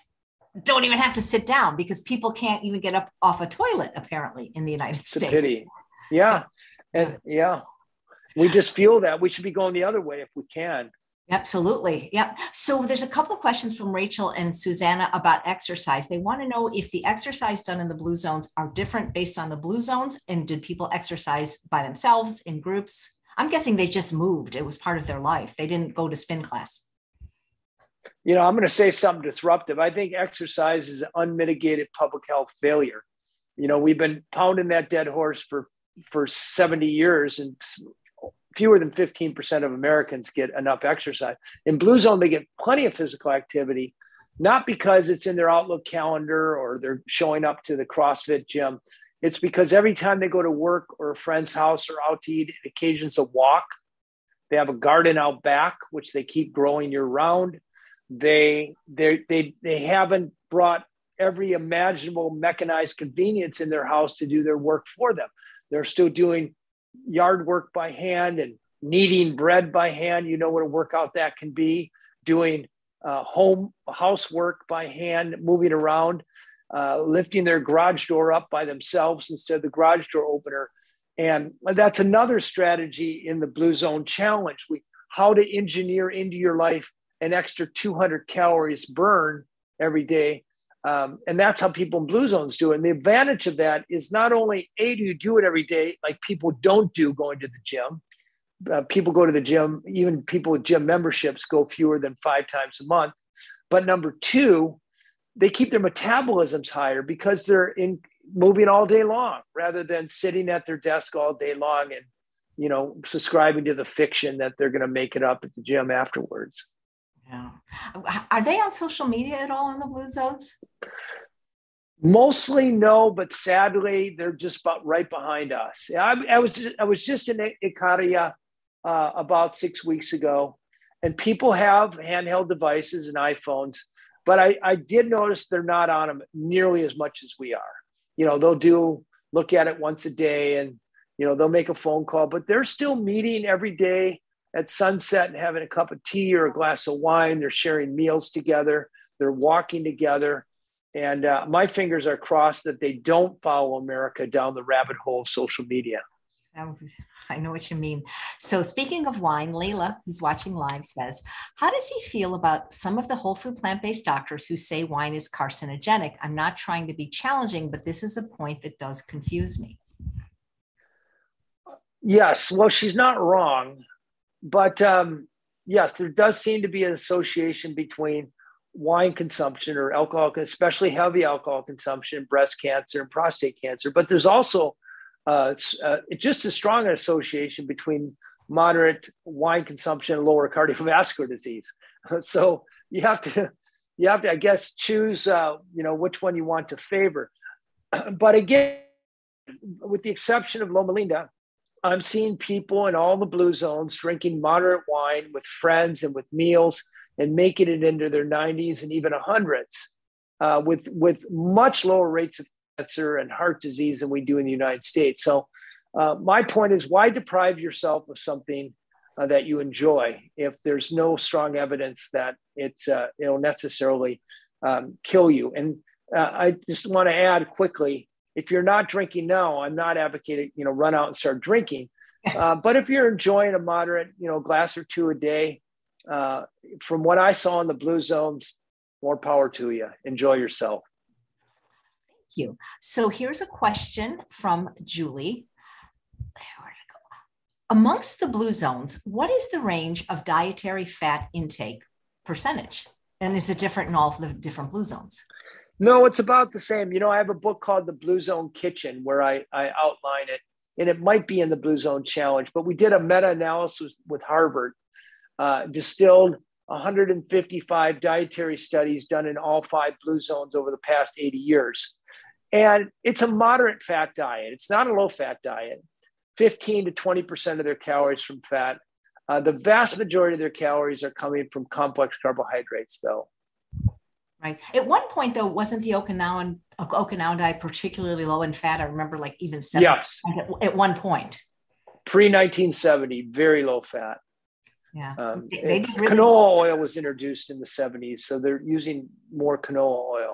don't even have to sit down because people can't even get up off a toilet apparently in the United it's States. A pity. Yeah. And yeah, we just feel that we should be going the other way if we can. Absolutely. Yep. So there's a couple of questions from Rachel and Susanna about exercise. They want to know if the exercise done in the Blue Zones are different based on the Blue Zones, and did people exercise by themselves in groups? I'm guessing they just moved. It was part of their life. They didn't go to spin class. You know, I'm going to say something disruptive. I think exercise is an unmitigated public health failure. You know, we've been pounding that dead horse for, for seventy years, and fewer than fifteen percent of Americans get enough exercise. In Blue Zone, they get plenty of physical activity, not because it's in their Outlook calendar or they're showing up to the CrossFit gym. It's because every time they go to work or a friend's house or out to eat, it occasions a walk. They have a garden out back, which they keep growing year round. They, they, they, they haven't brought every imaginable mechanized convenience in their house to do their work for them. They're still doing yard work by hand and kneading bread by hand. You know what a workout that can be. Doing uh, home housework by hand, moving around, uh, lifting their garage door up by themselves instead of the garage door opener. And that's another strategy in the Blue Zone Challenge. We, how to engineer into your life an extra two hundred calories burn every day. Um, and that's how people in Blue Zones do it. And the advantage of that is not only, A, do you do it every day, like people don't do going to the gym. Uh, people go to the gym, even people with gym memberships go fewer than five times a month. But number two, they keep their metabolisms higher because they're in moving all day long rather than sitting at their desk all day long and, you know, subscribing to the fiction that they're going to make it up at the gym afterwards. Yeah. Are they on social media at all in the Blue Zones? Mostly no, but sadly, they're just about right behind us. I, I was just, I was just in Icaria uh, about six weeks ago, and people have handheld devices and iPhones, but I, I did notice they're not on them nearly as much as we are. You know, they'll do look at it once a day, and you know they'll make a phone call, but they're still meeting every day at sunset and having a cup of tea or a glass of wine. They're sharing meals together. They're walking together. And uh, my fingers are crossed that they don't follow America down the rabbit hole of social media. I know what you mean. So speaking of wine, Layla, who's watching live, says, how does he feel about some of the whole food plant-based doctors who say wine is carcinogenic? I'm not trying to be challenging, but this is a point that does confuse me. Yes, well, she's not wrong. But um, yes, there does seem to be an association between wine consumption or alcohol, especially heavy alcohol consumption, breast cancer and prostate cancer. But there's also uh, uh, just as strong an association between moderate wine consumption and lower cardiovascular disease. So you have to, you have to, I guess, choose, uh, you know, which one you want to favor. But again, with the exception of Loma Linda, I'm seeing people in all the blue zones drinking moderate wine with friends and with meals, and making it into their nineties and even hundreds uh, with, with much lower rates of cancer and heart disease than we do in the United States. So uh, my point is, why deprive yourself of something uh, that you enjoy if there's no strong evidence that it's, uh, it'll necessarily um, kill you? And uh, I just want to add quickly, if you're not drinking now, I'm not advocating, you know, run out and start drinking. Uh, but if you're enjoying a moderate, you know, glass or two a day, Uh, from what I saw in the blue zones, more power to you. Enjoy yourself. Thank you. So here's a question from Julie. Where did it go? Amongst the blue zones, what is the range of dietary fat intake percentage? And is it different in all the different blue zones? No, it's about the same. You know, I have a book called The Blue Zone Kitchen where I, I outline it, and it might be in the Blue Zone Challenge, but we did a meta-analysis with Harvard. Uh, distilled one hundred fifty-five dietary studies done in all five blue zones over the past eighty years. And it's a moderate fat diet. It's not a low fat diet. fifteen to twenty percent of their calories from fat. Uh, the vast majority of their calories are coming from complex carbohydrates, though. Right. At one point, though, wasn't the Okinawan, Okinawan diet particularly low in fat? I remember like even seventy percent yes. at one point. pre nineteen seventy, very low fat. Yeah, um, they, they really canola oil was introduced in the seventies, so they're using more canola oil,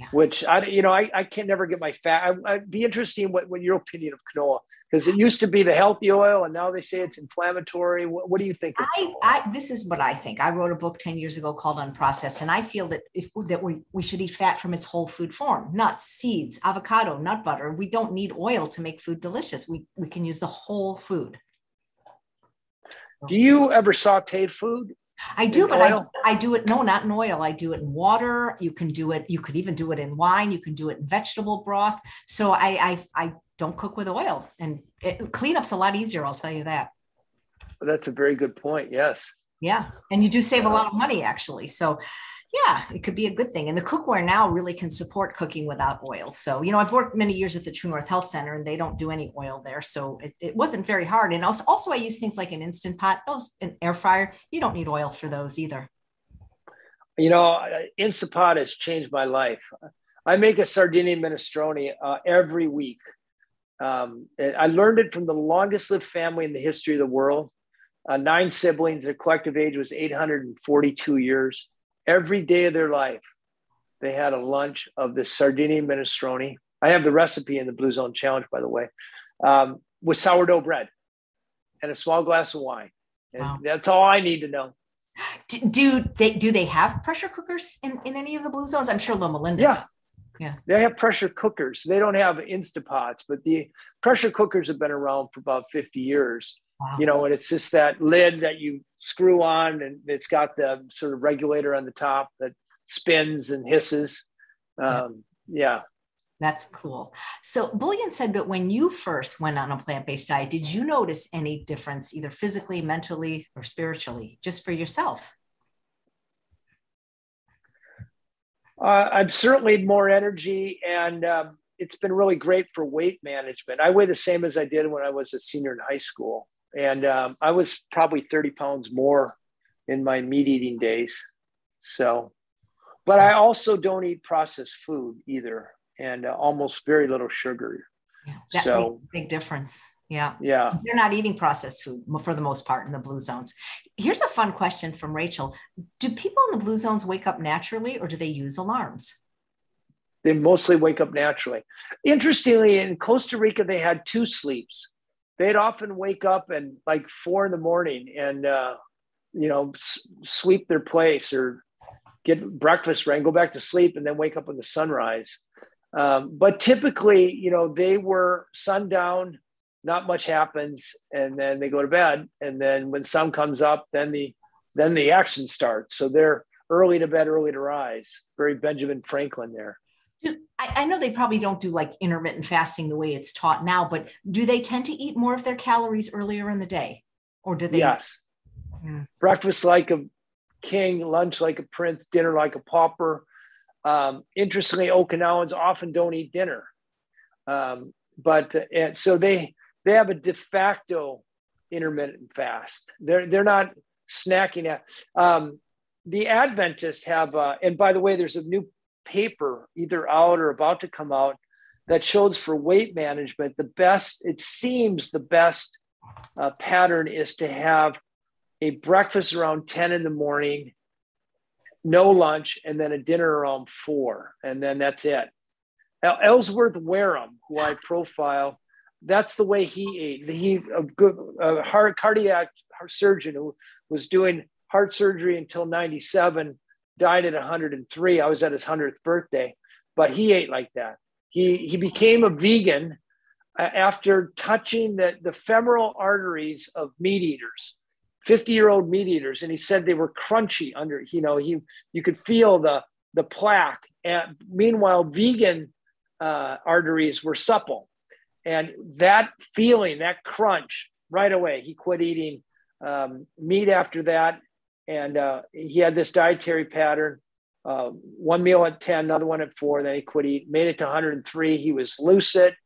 yeah. which I, you know, I, I can never get my fat. I, I'd be interested in what, what your opinion of canola, because it used to be the healthy oil, and now they say it's inflammatory. What, what do you think? I, I this is what I think. I wrote a book ten years ago called Unprocessed, and I feel that if that we we should eat fat from its whole food form, nuts, seeds, avocado, nut butter. We don't need oil to make food delicious. We we can use the whole food. Do you ever sauteed food? I do, but I, I do it. No, not in oil. I do it in water. You can do it. You could even do it in wine. You can do it in vegetable broth. So I, I, I don't cook with oil, and it, cleanup's a lot easier. I'll tell you that. Well, that's a very good point. Yes. Yeah. And you do save a lot of money actually. So yeah, it could be a good thing. And the cookware now really can support cooking without oil. So, you know, I've worked many years at the True North Health Center, and they don't do any oil there. So it, it wasn't very hard. And also, also I use things like an Instant Pot, those an air fryer. You don't need oil for those either. You know, Instant Pot has changed my life. I make a Sardinian minestrone uh, every week. Um, I learned it from the longest lived family in the history of the world. Uh, nine siblings, their collective age was eight hundred forty-two years. Every day of their life, they had a lunch of the Sardinian minestrone. I have the recipe in the Blue Zone Challenge, by the way, um, with sourdough bread and a small glass of wine. And wow. That's all I need to know. Do, do they do they have pressure cookers in, in any of the blue zones? I'm sure Loma Linda. Yeah. Yeah. They have pressure cookers. They don't have Instant Pots, but the pressure cookers have been around for about fifty years. Wow. You know, and it's just that lid that you screw on, and it's got the sort of regulator on the top that spins and hisses. Um, yeah. That's cool. So Bullion said that when you first went on a plant-based diet, did you notice any difference either physically, mentally, or spiritually, just for yourself? Uh, I'm certainly more energy, and um, it's been really great for weight management. I weigh the same as I did when I was a senior in high school, and um, I was probably thirty pounds more in my meat eating days. So, but I also don't eat processed food either, and uh, almost very little sugar. Yeah, that so makes a big difference. Yeah. Yeah. You're not eating processed food for the most part in the Blue Zones. Here's a fun question from Rachel. Do people in the Blue Zones wake up naturally, or do they use alarms? They mostly wake up naturally. Interestingly, in Costa Rica, they had two sleeps. They'd often wake up at like four in the morning and, uh, you know, s- sweep their place or get breakfast right and go back to sleep and then wake up in the sunrise. Um, but typically, you know, they were sundown. Not much happens, and then they go to bed. And then when sun comes up, then the then the action starts. So they're early to bed, early to rise. Very Benjamin Franklin there. Do, I, I know they probably don't do like intermittent fasting the way it's taught now, but do they tend to eat more of their calories earlier in the day, or do they? Yes. Yeah. Breakfast like a king, lunch like a prince, dinner like a pauper. Um, interestingly, Okinawans often don't eat dinner, um, but and so they. They have a de facto intermittent fast. They're they're not snacking at. Um, the Adventists have, uh, and by the way, there's a new paper either out or about to come out that shows for weight management the best. It seems the best uh, pattern is to have a breakfast around ten in the morning, no lunch, and then a dinner around four, and then that's it. Now, Ellsworth Wareham, who I profile. That's the way he ate. He, a good a heart cardiac surgeon who was doing heart surgery until ninety-seven, died at one hundred and three. I was at his hundredth birthday, but he ate like that. He he became a vegan after touching the, the femoral arteries of meat eaters, fifty-year-old meat eaters, and he said they were crunchy under. You know, he you could feel the the plaque. And meanwhile, vegan uh, arteries were supple. And that feeling, that crunch, right away, he quit eating um, meat after that. And uh, he had this dietary pattern, uh, one meal at ten, another one at four, then he quit eating, made it to one hundred and three. He was lucid.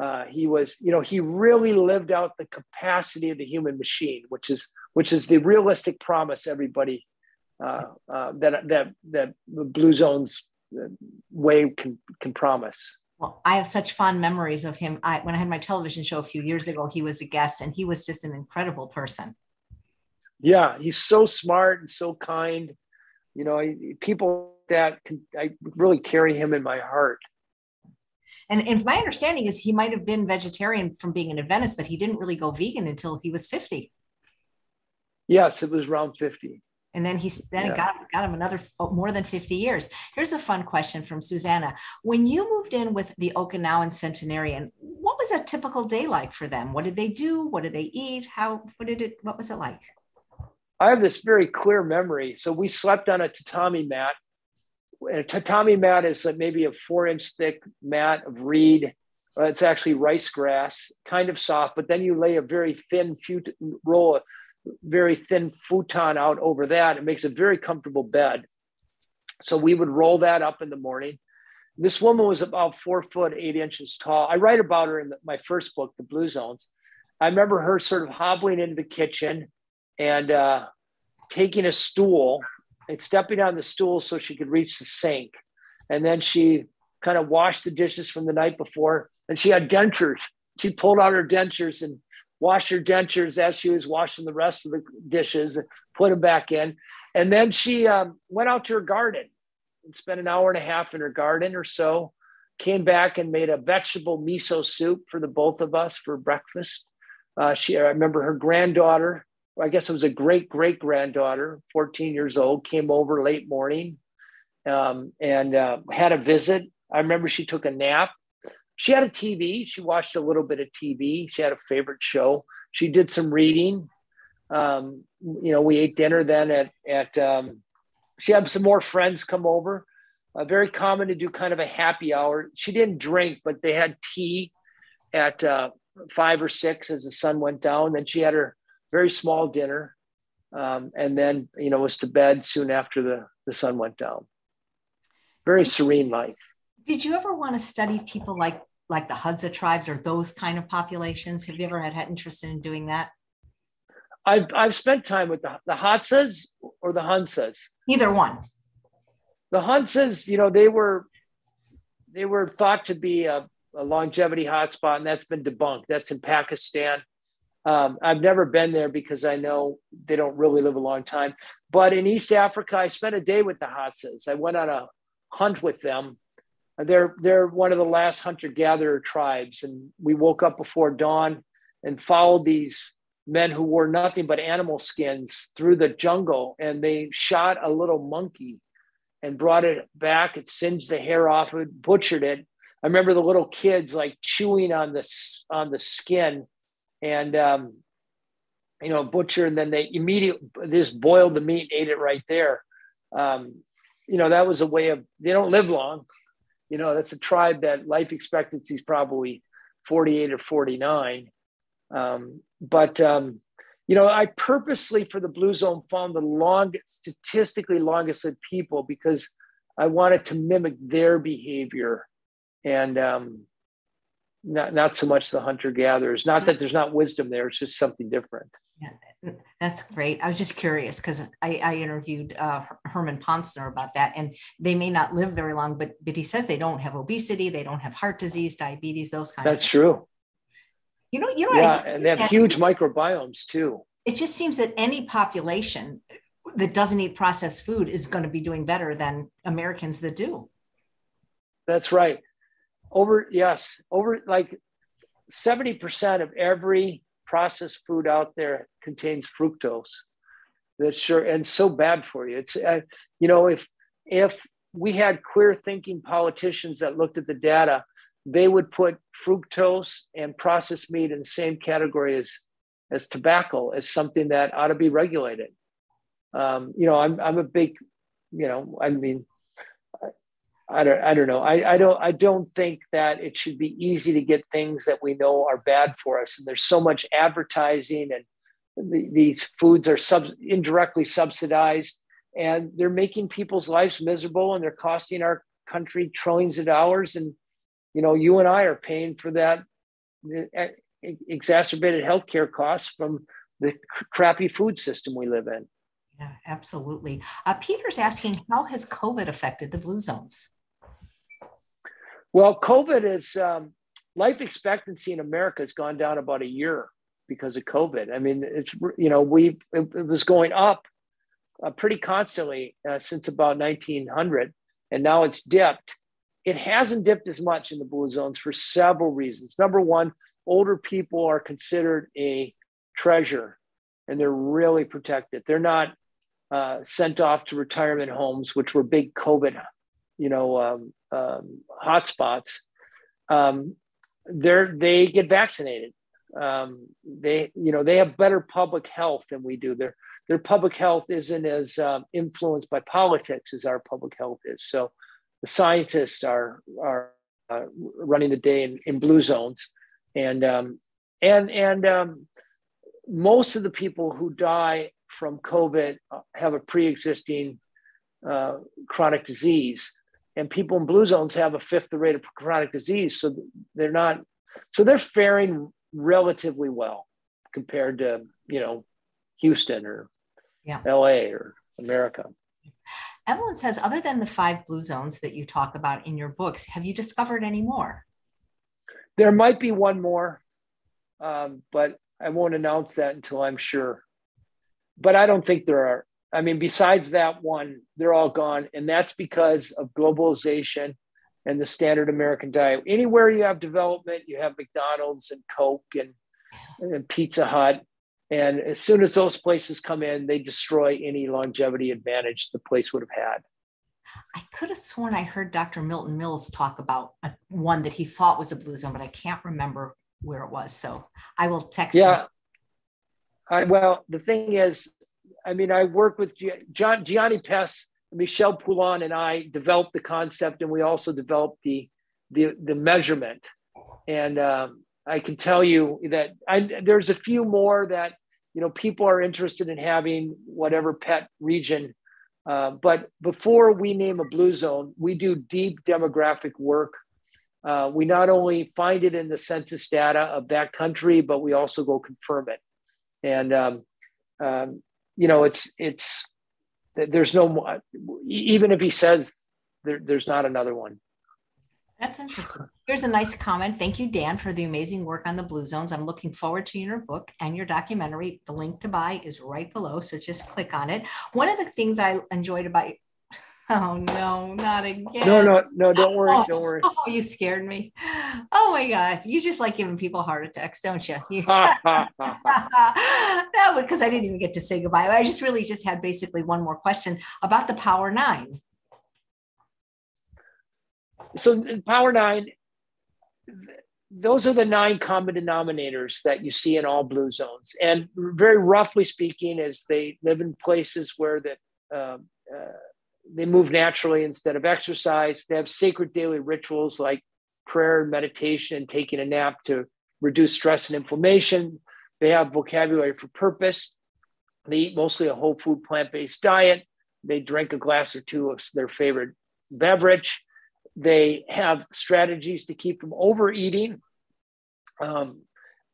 Uh, he was, you know, he really lived out the capacity of the human machine, which is which is the realistic promise everybody uh, uh, that, that, that the Blue Zones way can, can promise. Well, I have such fond memories of him. I, when I had my television show a few years ago, he was a guest, and he was just an incredible person. Yeah, he's so smart and so kind. You know, he, people that can, I really carry him in my heart. And, and my understanding is he might have been vegetarian from being an Adventist, but he didn't really go vegan until he was fifty. Yes, it was around fifty. And then he then yeah. it got, got him another oh, more than fifty years. Here's a fun question from Susanna. When you moved in with the Okinawan centenarian, what was a typical day like for them? What did they do? What did they eat? How, what did it, what was it like? I have this very clear memory. So we slept on a tatami mat. A tatami mat is like maybe a four inch thick mat of reed. It's actually rice grass, kind of soft, but then you lay a very thin fut- roll of, very thin futon out over that. It makes a very comfortable bed. So we would roll that up in the morning. This woman was about four foot, eight inches tall. I write about her in the, my first book, The Blue Zones. I remember her sort of hobbling into the kitchen and uh, taking a stool and stepping on the stool so she could reach the sink. And then she kind of washed the dishes from the night before, and she had dentures. She pulled out her dentures and wash her dentures as she was washing the rest of the dishes, put them back in. And then she um, went out to her garden and spent an hour and a half in her garden or so, came back and made a vegetable miso soup for the both of us for breakfast. Uh, she, I remember her granddaughter, I guess it was a great, great granddaughter, fourteen years old, came over late morning um, and uh, had a visit. I remember she took a nap. She had a T V. She watched a little bit of T V. She had a favorite show. She did some reading. Um, you know, we ate dinner then at, at um, she had some more friends come over. Uh, very common to do kind of a happy hour. She didn't drink, but they had tea at uh, five or six as the sun went down. Then she had her very small dinner. Um, and then, you know, was to bed soon after the, the sun went down. very serene life. Did you ever want to study people like like the Hadza tribes or those kind of populations? Have you ever had, had interest in doing that? I've I've spent time with the, the Hadzas or the Hunzas. Either one. The Hunzas, you know, they were they were thought to be a, a longevity hotspot, and that's been debunked. That's in Pakistan. Um, I've never been there because I know they don't really live a long time. But in East Africa, I spent a day with the Hadzas. I went on a hunt with them. They're they're one of the last hunter-gatherer tribes, and we woke up before dawn and followed these men who wore nothing but animal skins through the jungle, and they shot a little monkey and brought it back. It singed the hair off it, butchered it. I remember the little kids like chewing on the on the skin, and um, you know, butcher, and then they immediately they just boiled the meat and ate it right there. Um, you know, that was a way of they don't live long. You know, that's a tribe that life expectancy is probably forty-eight or forty-nine. Um, but, um, you know, I purposely for the Blue Zone found the longest, statistically longest lived people because I wanted to mimic their behavior and um, not, not so much the hunter-gatherers. Not that there's not wisdom there, it's just something different. Yeah, that's great. I was just curious because I, I interviewed uh, Herman Ponsner about that, and they may not live very long, but but he says they don't have obesity, they don't have heart disease, diabetes, those kinds. That's of true. Things. You know, you know, yeah, and they have huge microbiomes too. It just seems that any population that doesn't eat processed food is going to be doing better than Americans that do. That's right. Over yes, over like seventy percent of every processed food out there contains fructose. That's sure. And so bad for you. It's, uh, you know, if, if we had queer thinking politicians that looked at the data, they would put fructose and processed meat in the same category as, as tobacco, as something that ought to be regulated. Um, you know, I'm, I'm a big, you know, I mean, I don't, I don't know. I, I don't, I don't think that it should be easy to get things that we know are bad for us. And there's so much advertising, and the, these foods are sub, indirectly subsidized, and they're making people's lives miserable, and they're costing our country trillions of dollars. And, you know, you and I are paying for that exacerbated healthcare costs from the crappy food system we live in. Yeah, absolutely. Uh, Peter's asking, how has COVID affected the Blue Zones? Well, COVID is, um, life expectancy in America has gone down about a year because of COVID. I mean, it's, you know, we, it, it was going up uh, pretty constantly uh, since about nineteen hundred, and now it's dipped. It hasn't dipped as much in the Blue Zones for several reasons. Number one, older people are considered a treasure, and they're really protected. They're not uh, sent off to retirement homes, which were big COVID, you know, um, um, hotspots. Um, they're they get vaccinated. Um, they, you know, they have better public health than we do. Their their public health isn't as um, influenced by politics as our public health is. So. The scientists are are uh, running the day in, in Blue Zones, and um, and and um, most of the people who die from COVID have a pre-existing uh, chronic disease, and people in Blue Zones have a fifth the rate of chronic disease, so they're not so they're faring relatively well compared to, you know, Houston or yeah. L A or America. Evelyn says, other than the five Blue Zones that you talk about in your books, have you discovered any more? There might be one more, um, but I won't announce that until I'm sure. But I don't think there are. I mean, besides that one, they're all gone. And that's because of globalization and the standard American diet. Anywhere you have development, you have McDonald's and Coke and, and Pizza Hut. And as soon as those places come in, they destroy any longevity advantage the place would have had. I could have sworn I heard Doctor Milton Mills talk about a, one that he thought was a Blue Zone, but I can't remember where it was. So I will text yeah. him. I, well, the thing is, I mean, I work with G- John, Gianni Pes, Michel Poulon, and I developed the concept, and we also developed the, the, the measurement. And, um, I can tell you that I, there's a few more that, you know, people are interested in having whatever pet region Uh, but before we name a blue zone, we do deep demographic work. Uh, we not only find it in the census data of that country, but we also go confirm it. And, um, um, you know, it's, it's, there's no, even if he says there, there's not another one. That's interesting. Here's a nice comment. Thank you, Dan, for the amazing work on the Blue Zones. I'm looking forward to your book and your documentary. The link to buy is right below, so just click on it. One of the things I enjoyed about you. Oh, no, not again. No, no, no, don't worry, oh, don't worry. Oh, you scared me. Oh, my God. You just like giving people heart attacks, don't you? That would, because I didn't even get to say goodbye. I just really just had basically one more question about the Power Nine. So Power Nine, those are the nine common denominators that you see in all blue zones. And very roughly speaking, as they live in places where the, um, uh, they move naturally instead of exercise, they have sacred daily rituals like prayer and meditation and taking a nap to reduce stress and inflammation. They have vocabulary for purpose. They eat mostly a whole food plant-based diet. They drink a glass or two of their favorite beverage. They have strategies to keep from overeating, um,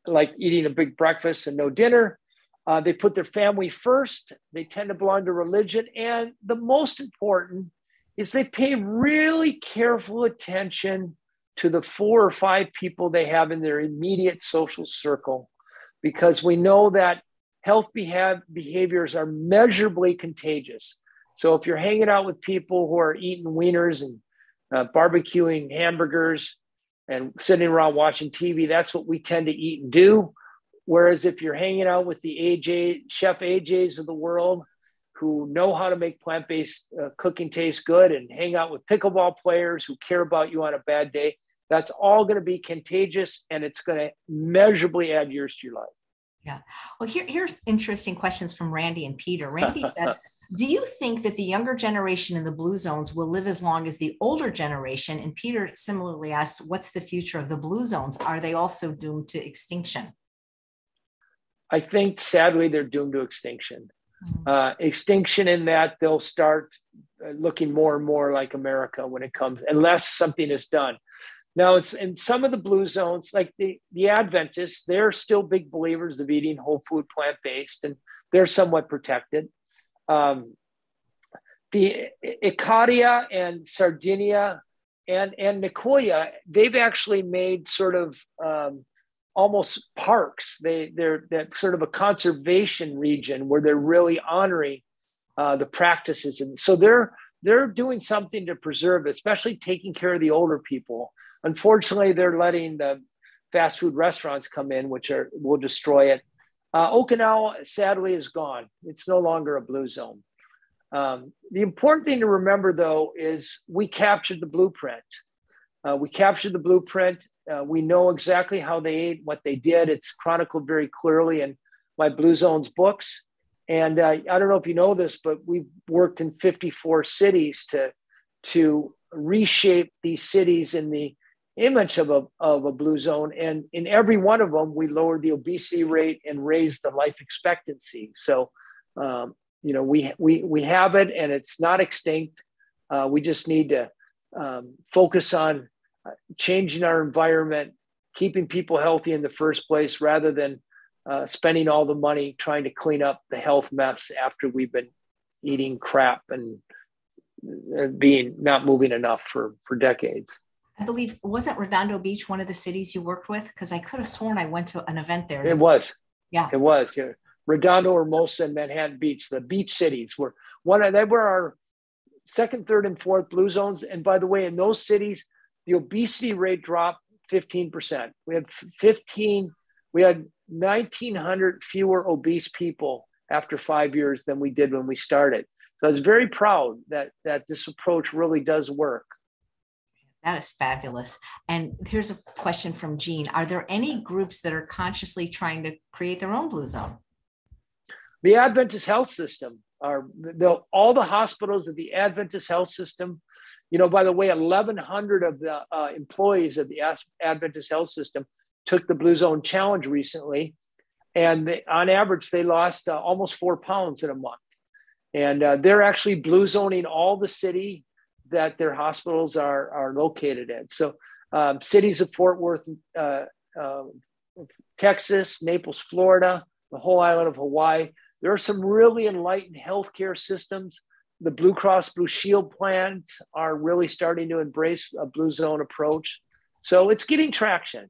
like eating a big breakfast and no dinner. Uh, they put their family first. They tend to belong to religion. And the most important is they pay really careful attention to the four or five people they have in their immediate social circle, because we know that health behav- behaviors are measurably contagious. So if you're hanging out with people who are eating wieners and Uh, barbecuing hamburgers and sitting around watching T V, that's what we tend to eat and do. Whereas if you're hanging out with the A J, Chef A Js of the world who know how to make plant-based uh, cooking taste good and hang out with pickleball players who care about you on a bad day, that's all going to be contagious and it's going to measurably add years to your life. Yeah. Well, here, here's interesting questions from Randy and Peter. Randy, that's do you think that the younger generation in the blue zones will live as long as the older generation? And Peter similarly asks, what's the future of the blue zones? Are they also doomed to extinction? I think, sadly, they're doomed to extinction. Mm-hmm. Uh, extinction in that they'll start looking more and more like America when it comes, unless something is done. Now, it's in some of the blue zones, like the, the Adventists, they're still big believers of eating whole food, plant-based, and they're somewhat protected. Um, the Icaria and Sardinia and, and Nicoya, they've actually made sort of um, almost parks. They, they're that sort of a conservation region where they're really honoring uh, the practices. And so they're, they're doing something to preserve, especially taking care of the older people. Unfortunately, they're letting the fast food restaurants come in, which are will destroy it. Uh, Okinawa, sadly, is gone. It's no longer a blue zone. Um, the important thing to remember, though, is we captured the blueprint. Uh, we captured the blueprint. Uh, we know exactly how they ate, what they did. It's chronicled very clearly in my Blue Zones books. And uh, I don't know if you know this, but we've worked in fifty-four cities to, to reshape these cities in the image of a, of a blue zone. And in every one of them, we lowered the obesity rate and raised the life expectancy. So, um, you know, we, we, we have it and it's not extinct. Uh, we just need to um, focus on changing our environment, keeping people healthy in the first place, rather than uh, spending all the money trying to clean up the health mess after we've been eating crap and being not moving enough for, for decades. I believe, wasn't Redondo Beach one of the cities you worked with? Because I could have sworn I went to an event there. It was. Yeah. It was. Yeah. Redondo, Hermosa, and Manhattan Beach, the beach cities were one of, they were our second, third, and fourth blue zones. And by the way, in those cities, the obesity rate dropped fifteen percent. We had fifteen, we had nineteen hundred fewer obese people after five years than we did when we started. So I was very proud that, that this approach really does work. That is fabulous. And here's a question from Jean. Are there any groups that are consciously trying to create their own blue zone? The Adventist health system, are all the hospitals of the Adventist health system. You know, by the way, eleven hundred of the uh, employees of the Adventist health system took the Blue Zone Challenge recently. And they, on average, they lost uh, almost four pounds in a month. And uh, they're actually blue zoning all the city that their hospitals are are located in. So um, cities of Fort Worth, uh, uh, Texas, Naples, Florida, the whole island of Hawaii. There are some really enlightened healthcare systems. The Blue Cross Blue Shield plans are really starting to embrace a blue zone approach. So it's getting traction.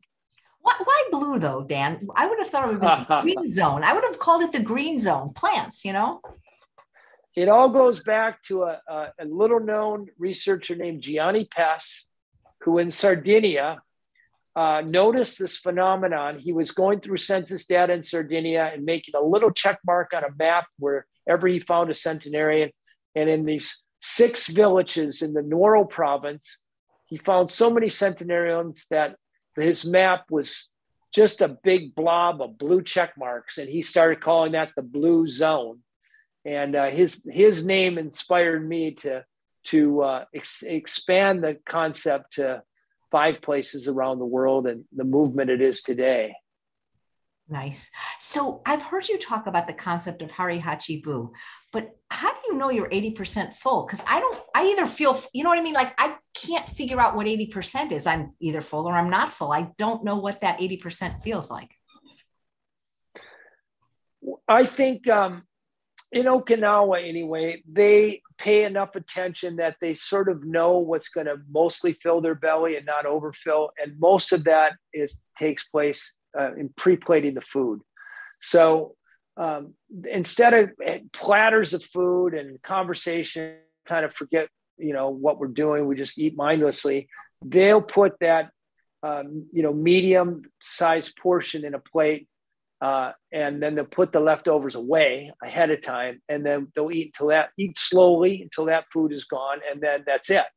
Why, why blue though, Dan? I would have thought it would be the green zone. I would have called it the green zone, plants, you know? It all goes back to a, a, a little known researcher named Gianni Pes, who in Sardinia uh, noticed this phenomenon. He was going through census data in Sardinia and making a little check mark on a map wherever he found a centenarian. And in these six villages in the Nuoro province, he found so many centenarians that his map was just a big blob of blue check marks. And he started calling that the blue zone. And uh, his his name inspired me to, to uh, ex- expand the concept to five places around the world and the movement it is today. Nice. So I've heard you talk about the concept of Hari-Hachi-Bu, but how do you know you're eighty percent full? Because I don't, I either feel, you know what I mean? Like I can't figure out what eighty percent is. I'm either full or I'm not full. I don't know what that eighty percent feels like. I think um, in Okinawa anyway, they pay enough attention that they sort of know what's going to mostly fill their belly and not overfill. And most of that is takes place Uh, in pre-plating the food. So um, instead of platters of food and conversation, kind of forget, you know, what we're doing. We just eat mindlessly. They'll put that, um, you know, medium sized portion in a plate. Uh, and then they'll put the leftovers away ahead of time. And then they'll eat until that eat slowly until that food is gone. And then that's it.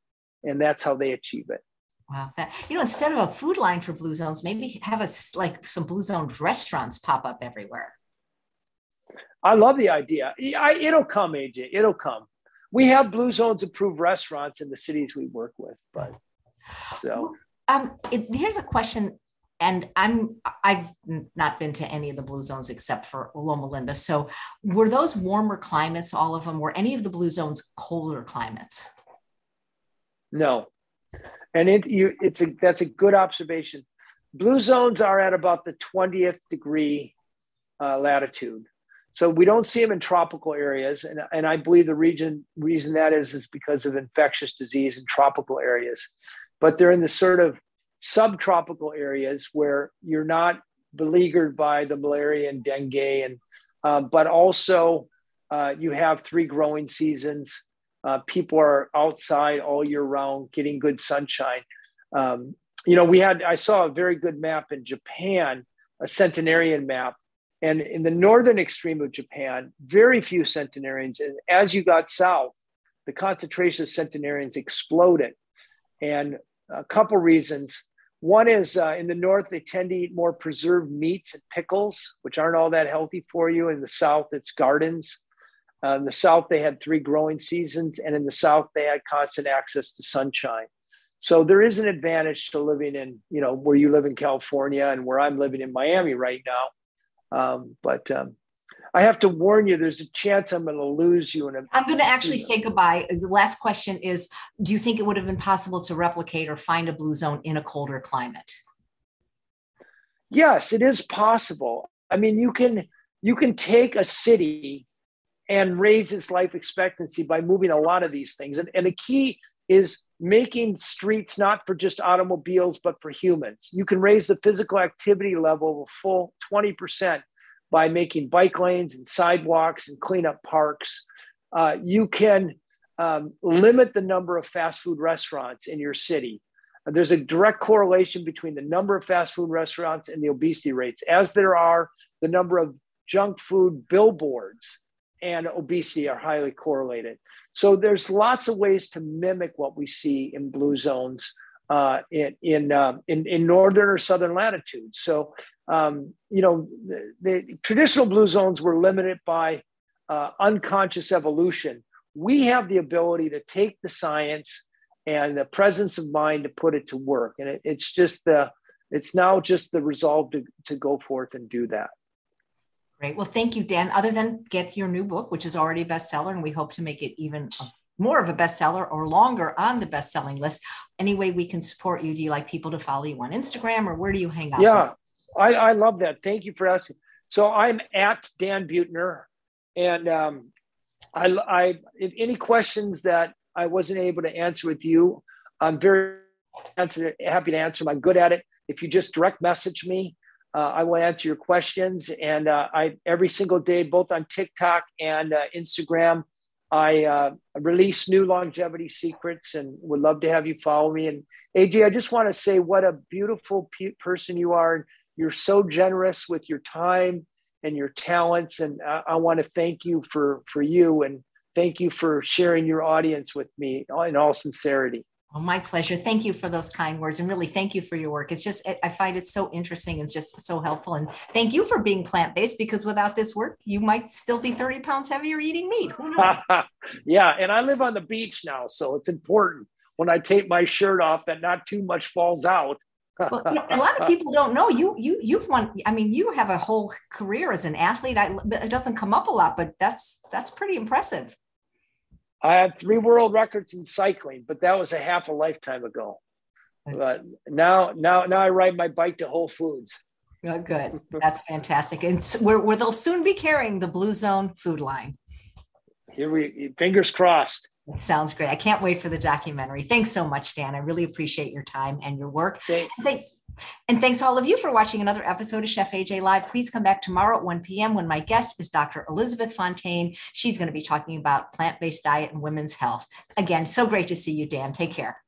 And that's how they achieve it. Wow. That, you know, instead of a food line for blue zones, maybe have a, like some blue zone restaurants pop up everywhere. I love the idea. I, it'll come, A J. It'll come. We have blue zones approved restaurants in the cities we work with. But so um, it, here's a question. And I'm, I've not been to any of the blue zones except for Loma Linda. So were those warmer climates, all of them? Were any of the blue zones colder climates? No. And it, you, it's a, that's a good observation. Blue zones are at about the twentieth degree uh, latitude. So we don't see them in tropical areas. And, and I believe the region, reason that is, is because of infectious disease in tropical areas. But they're in the sort of subtropical areas where you're not beleaguered by the malaria and dengue. And, uh, but also uh, you have three growing seasons. Uh, people are outside all year round, getting good sunshine. Um, you know, we had, I saw a very good map in Japan, a centenarian map. And in the northern extreme of Japan, very few centenarians. And as you got south, the concentration of centenarians exploded. And a couple reasons. One is uh, in the north, they tend to eat more preserved meats and pickles, which aren't all that healthy for you. In the south, it's gardens. Uh, in the South, they had three growing seasons, and in the South, they had constant access to sunshine. So there is an advantage to living in, you know, where you live in California and where I'm living in Miami right now. Um, but um, I have to warn you, there's a chance I'm going to lose you. And I'm going to actually say goodbye. The last question is, do you think it would have been possible to replicate or find a blue zone in a colder climate? Yes, it is possible. I mean, you can you can take a city and raise its life expectancy by moving a lot of these things. And, and the key is making streets not for just automobiles, but for humans. You can raise the physical activity level of a full twenty percent by making bike lanes and sidewalks and clean up parks. Uh, you can um, limit the number of fast food restaurants in your city. There's a direct correlation between the number of fast food restaurants and the obesity rates, as there are the number of junk food billboards and obesity are highly correlated. So there's lots of ways to mimic what we see in blue zones uh, in in, um, in in northern or southern latitudes. So, um, you know, the, the traditional blue zones were limited by uh, unconscious evolution. We have the ability to take the science and the presence of mind to put it to work. And it, it's just the, it's now just the resolve to, to go forth and do that. Great. Well, thank you, Dan. Other than get your new book, which is already a bestseller, and we hope to make it even more of a bestseller or longer on the best-selling list. Any way we can support you? Do you like people to follow you on Instagram, or where do you hang out? Yeah, I, I love that. Thank you for asking. So I'm at Dan Buettner, and um, I, I, if any questions that I wasn't able to answer with you, I'm very answer, happy to answer them. I'm good at it. If you just direct message me, uh, I will answer your questions. And uh, I every single day, both on TikTok and uh, Instagram, I uh, release new longevity secrets, and would love to have you follow me. And A J, I just want to say what a beautiful pe- person you are. You're so generous with your time and your talents. And I, I want to thank you for, for you, and thank you for sharing your audience with me in all sincerity. Well, my pleasure. Thank you for those kind words, and really thank you for your work. It's just, I find it so interesting. It's just so helpful. And thank you for being plant-based, because without this work, you might still be thirty pounds heavier eating meat. Who knows? Yeah. And I live on the beach now, so it's important when I take my shirt off that not too much falls out. Well, a lot of people don't know you, you, you've won. I mean, you have a whole career as an athlete. I, it doesn't come up a lot, but that's, that's pretty impressive. I have three world records in cycling, but that was a half a lifetime ago. That's, but now, now, now I ride my bike to Whole Foods. Oh, good. That's fantastic. And so we're, we're, they'll soon be carrying the Blue Zone food line. Here we, fingers crossed. It sounds great. I can't wait for the documentary. Thanks so much, Dan. I really appreciate your time and your work. Thank you. Thank- And thanks all of you for watching another episode of Chef A J Live. Please come back tomorrow at one p.m. when my guest is Doctor Elizabeth Fontaine. She's going to be talking about plant-based diet and women's health. Again, so great to see you, Dan. Take care.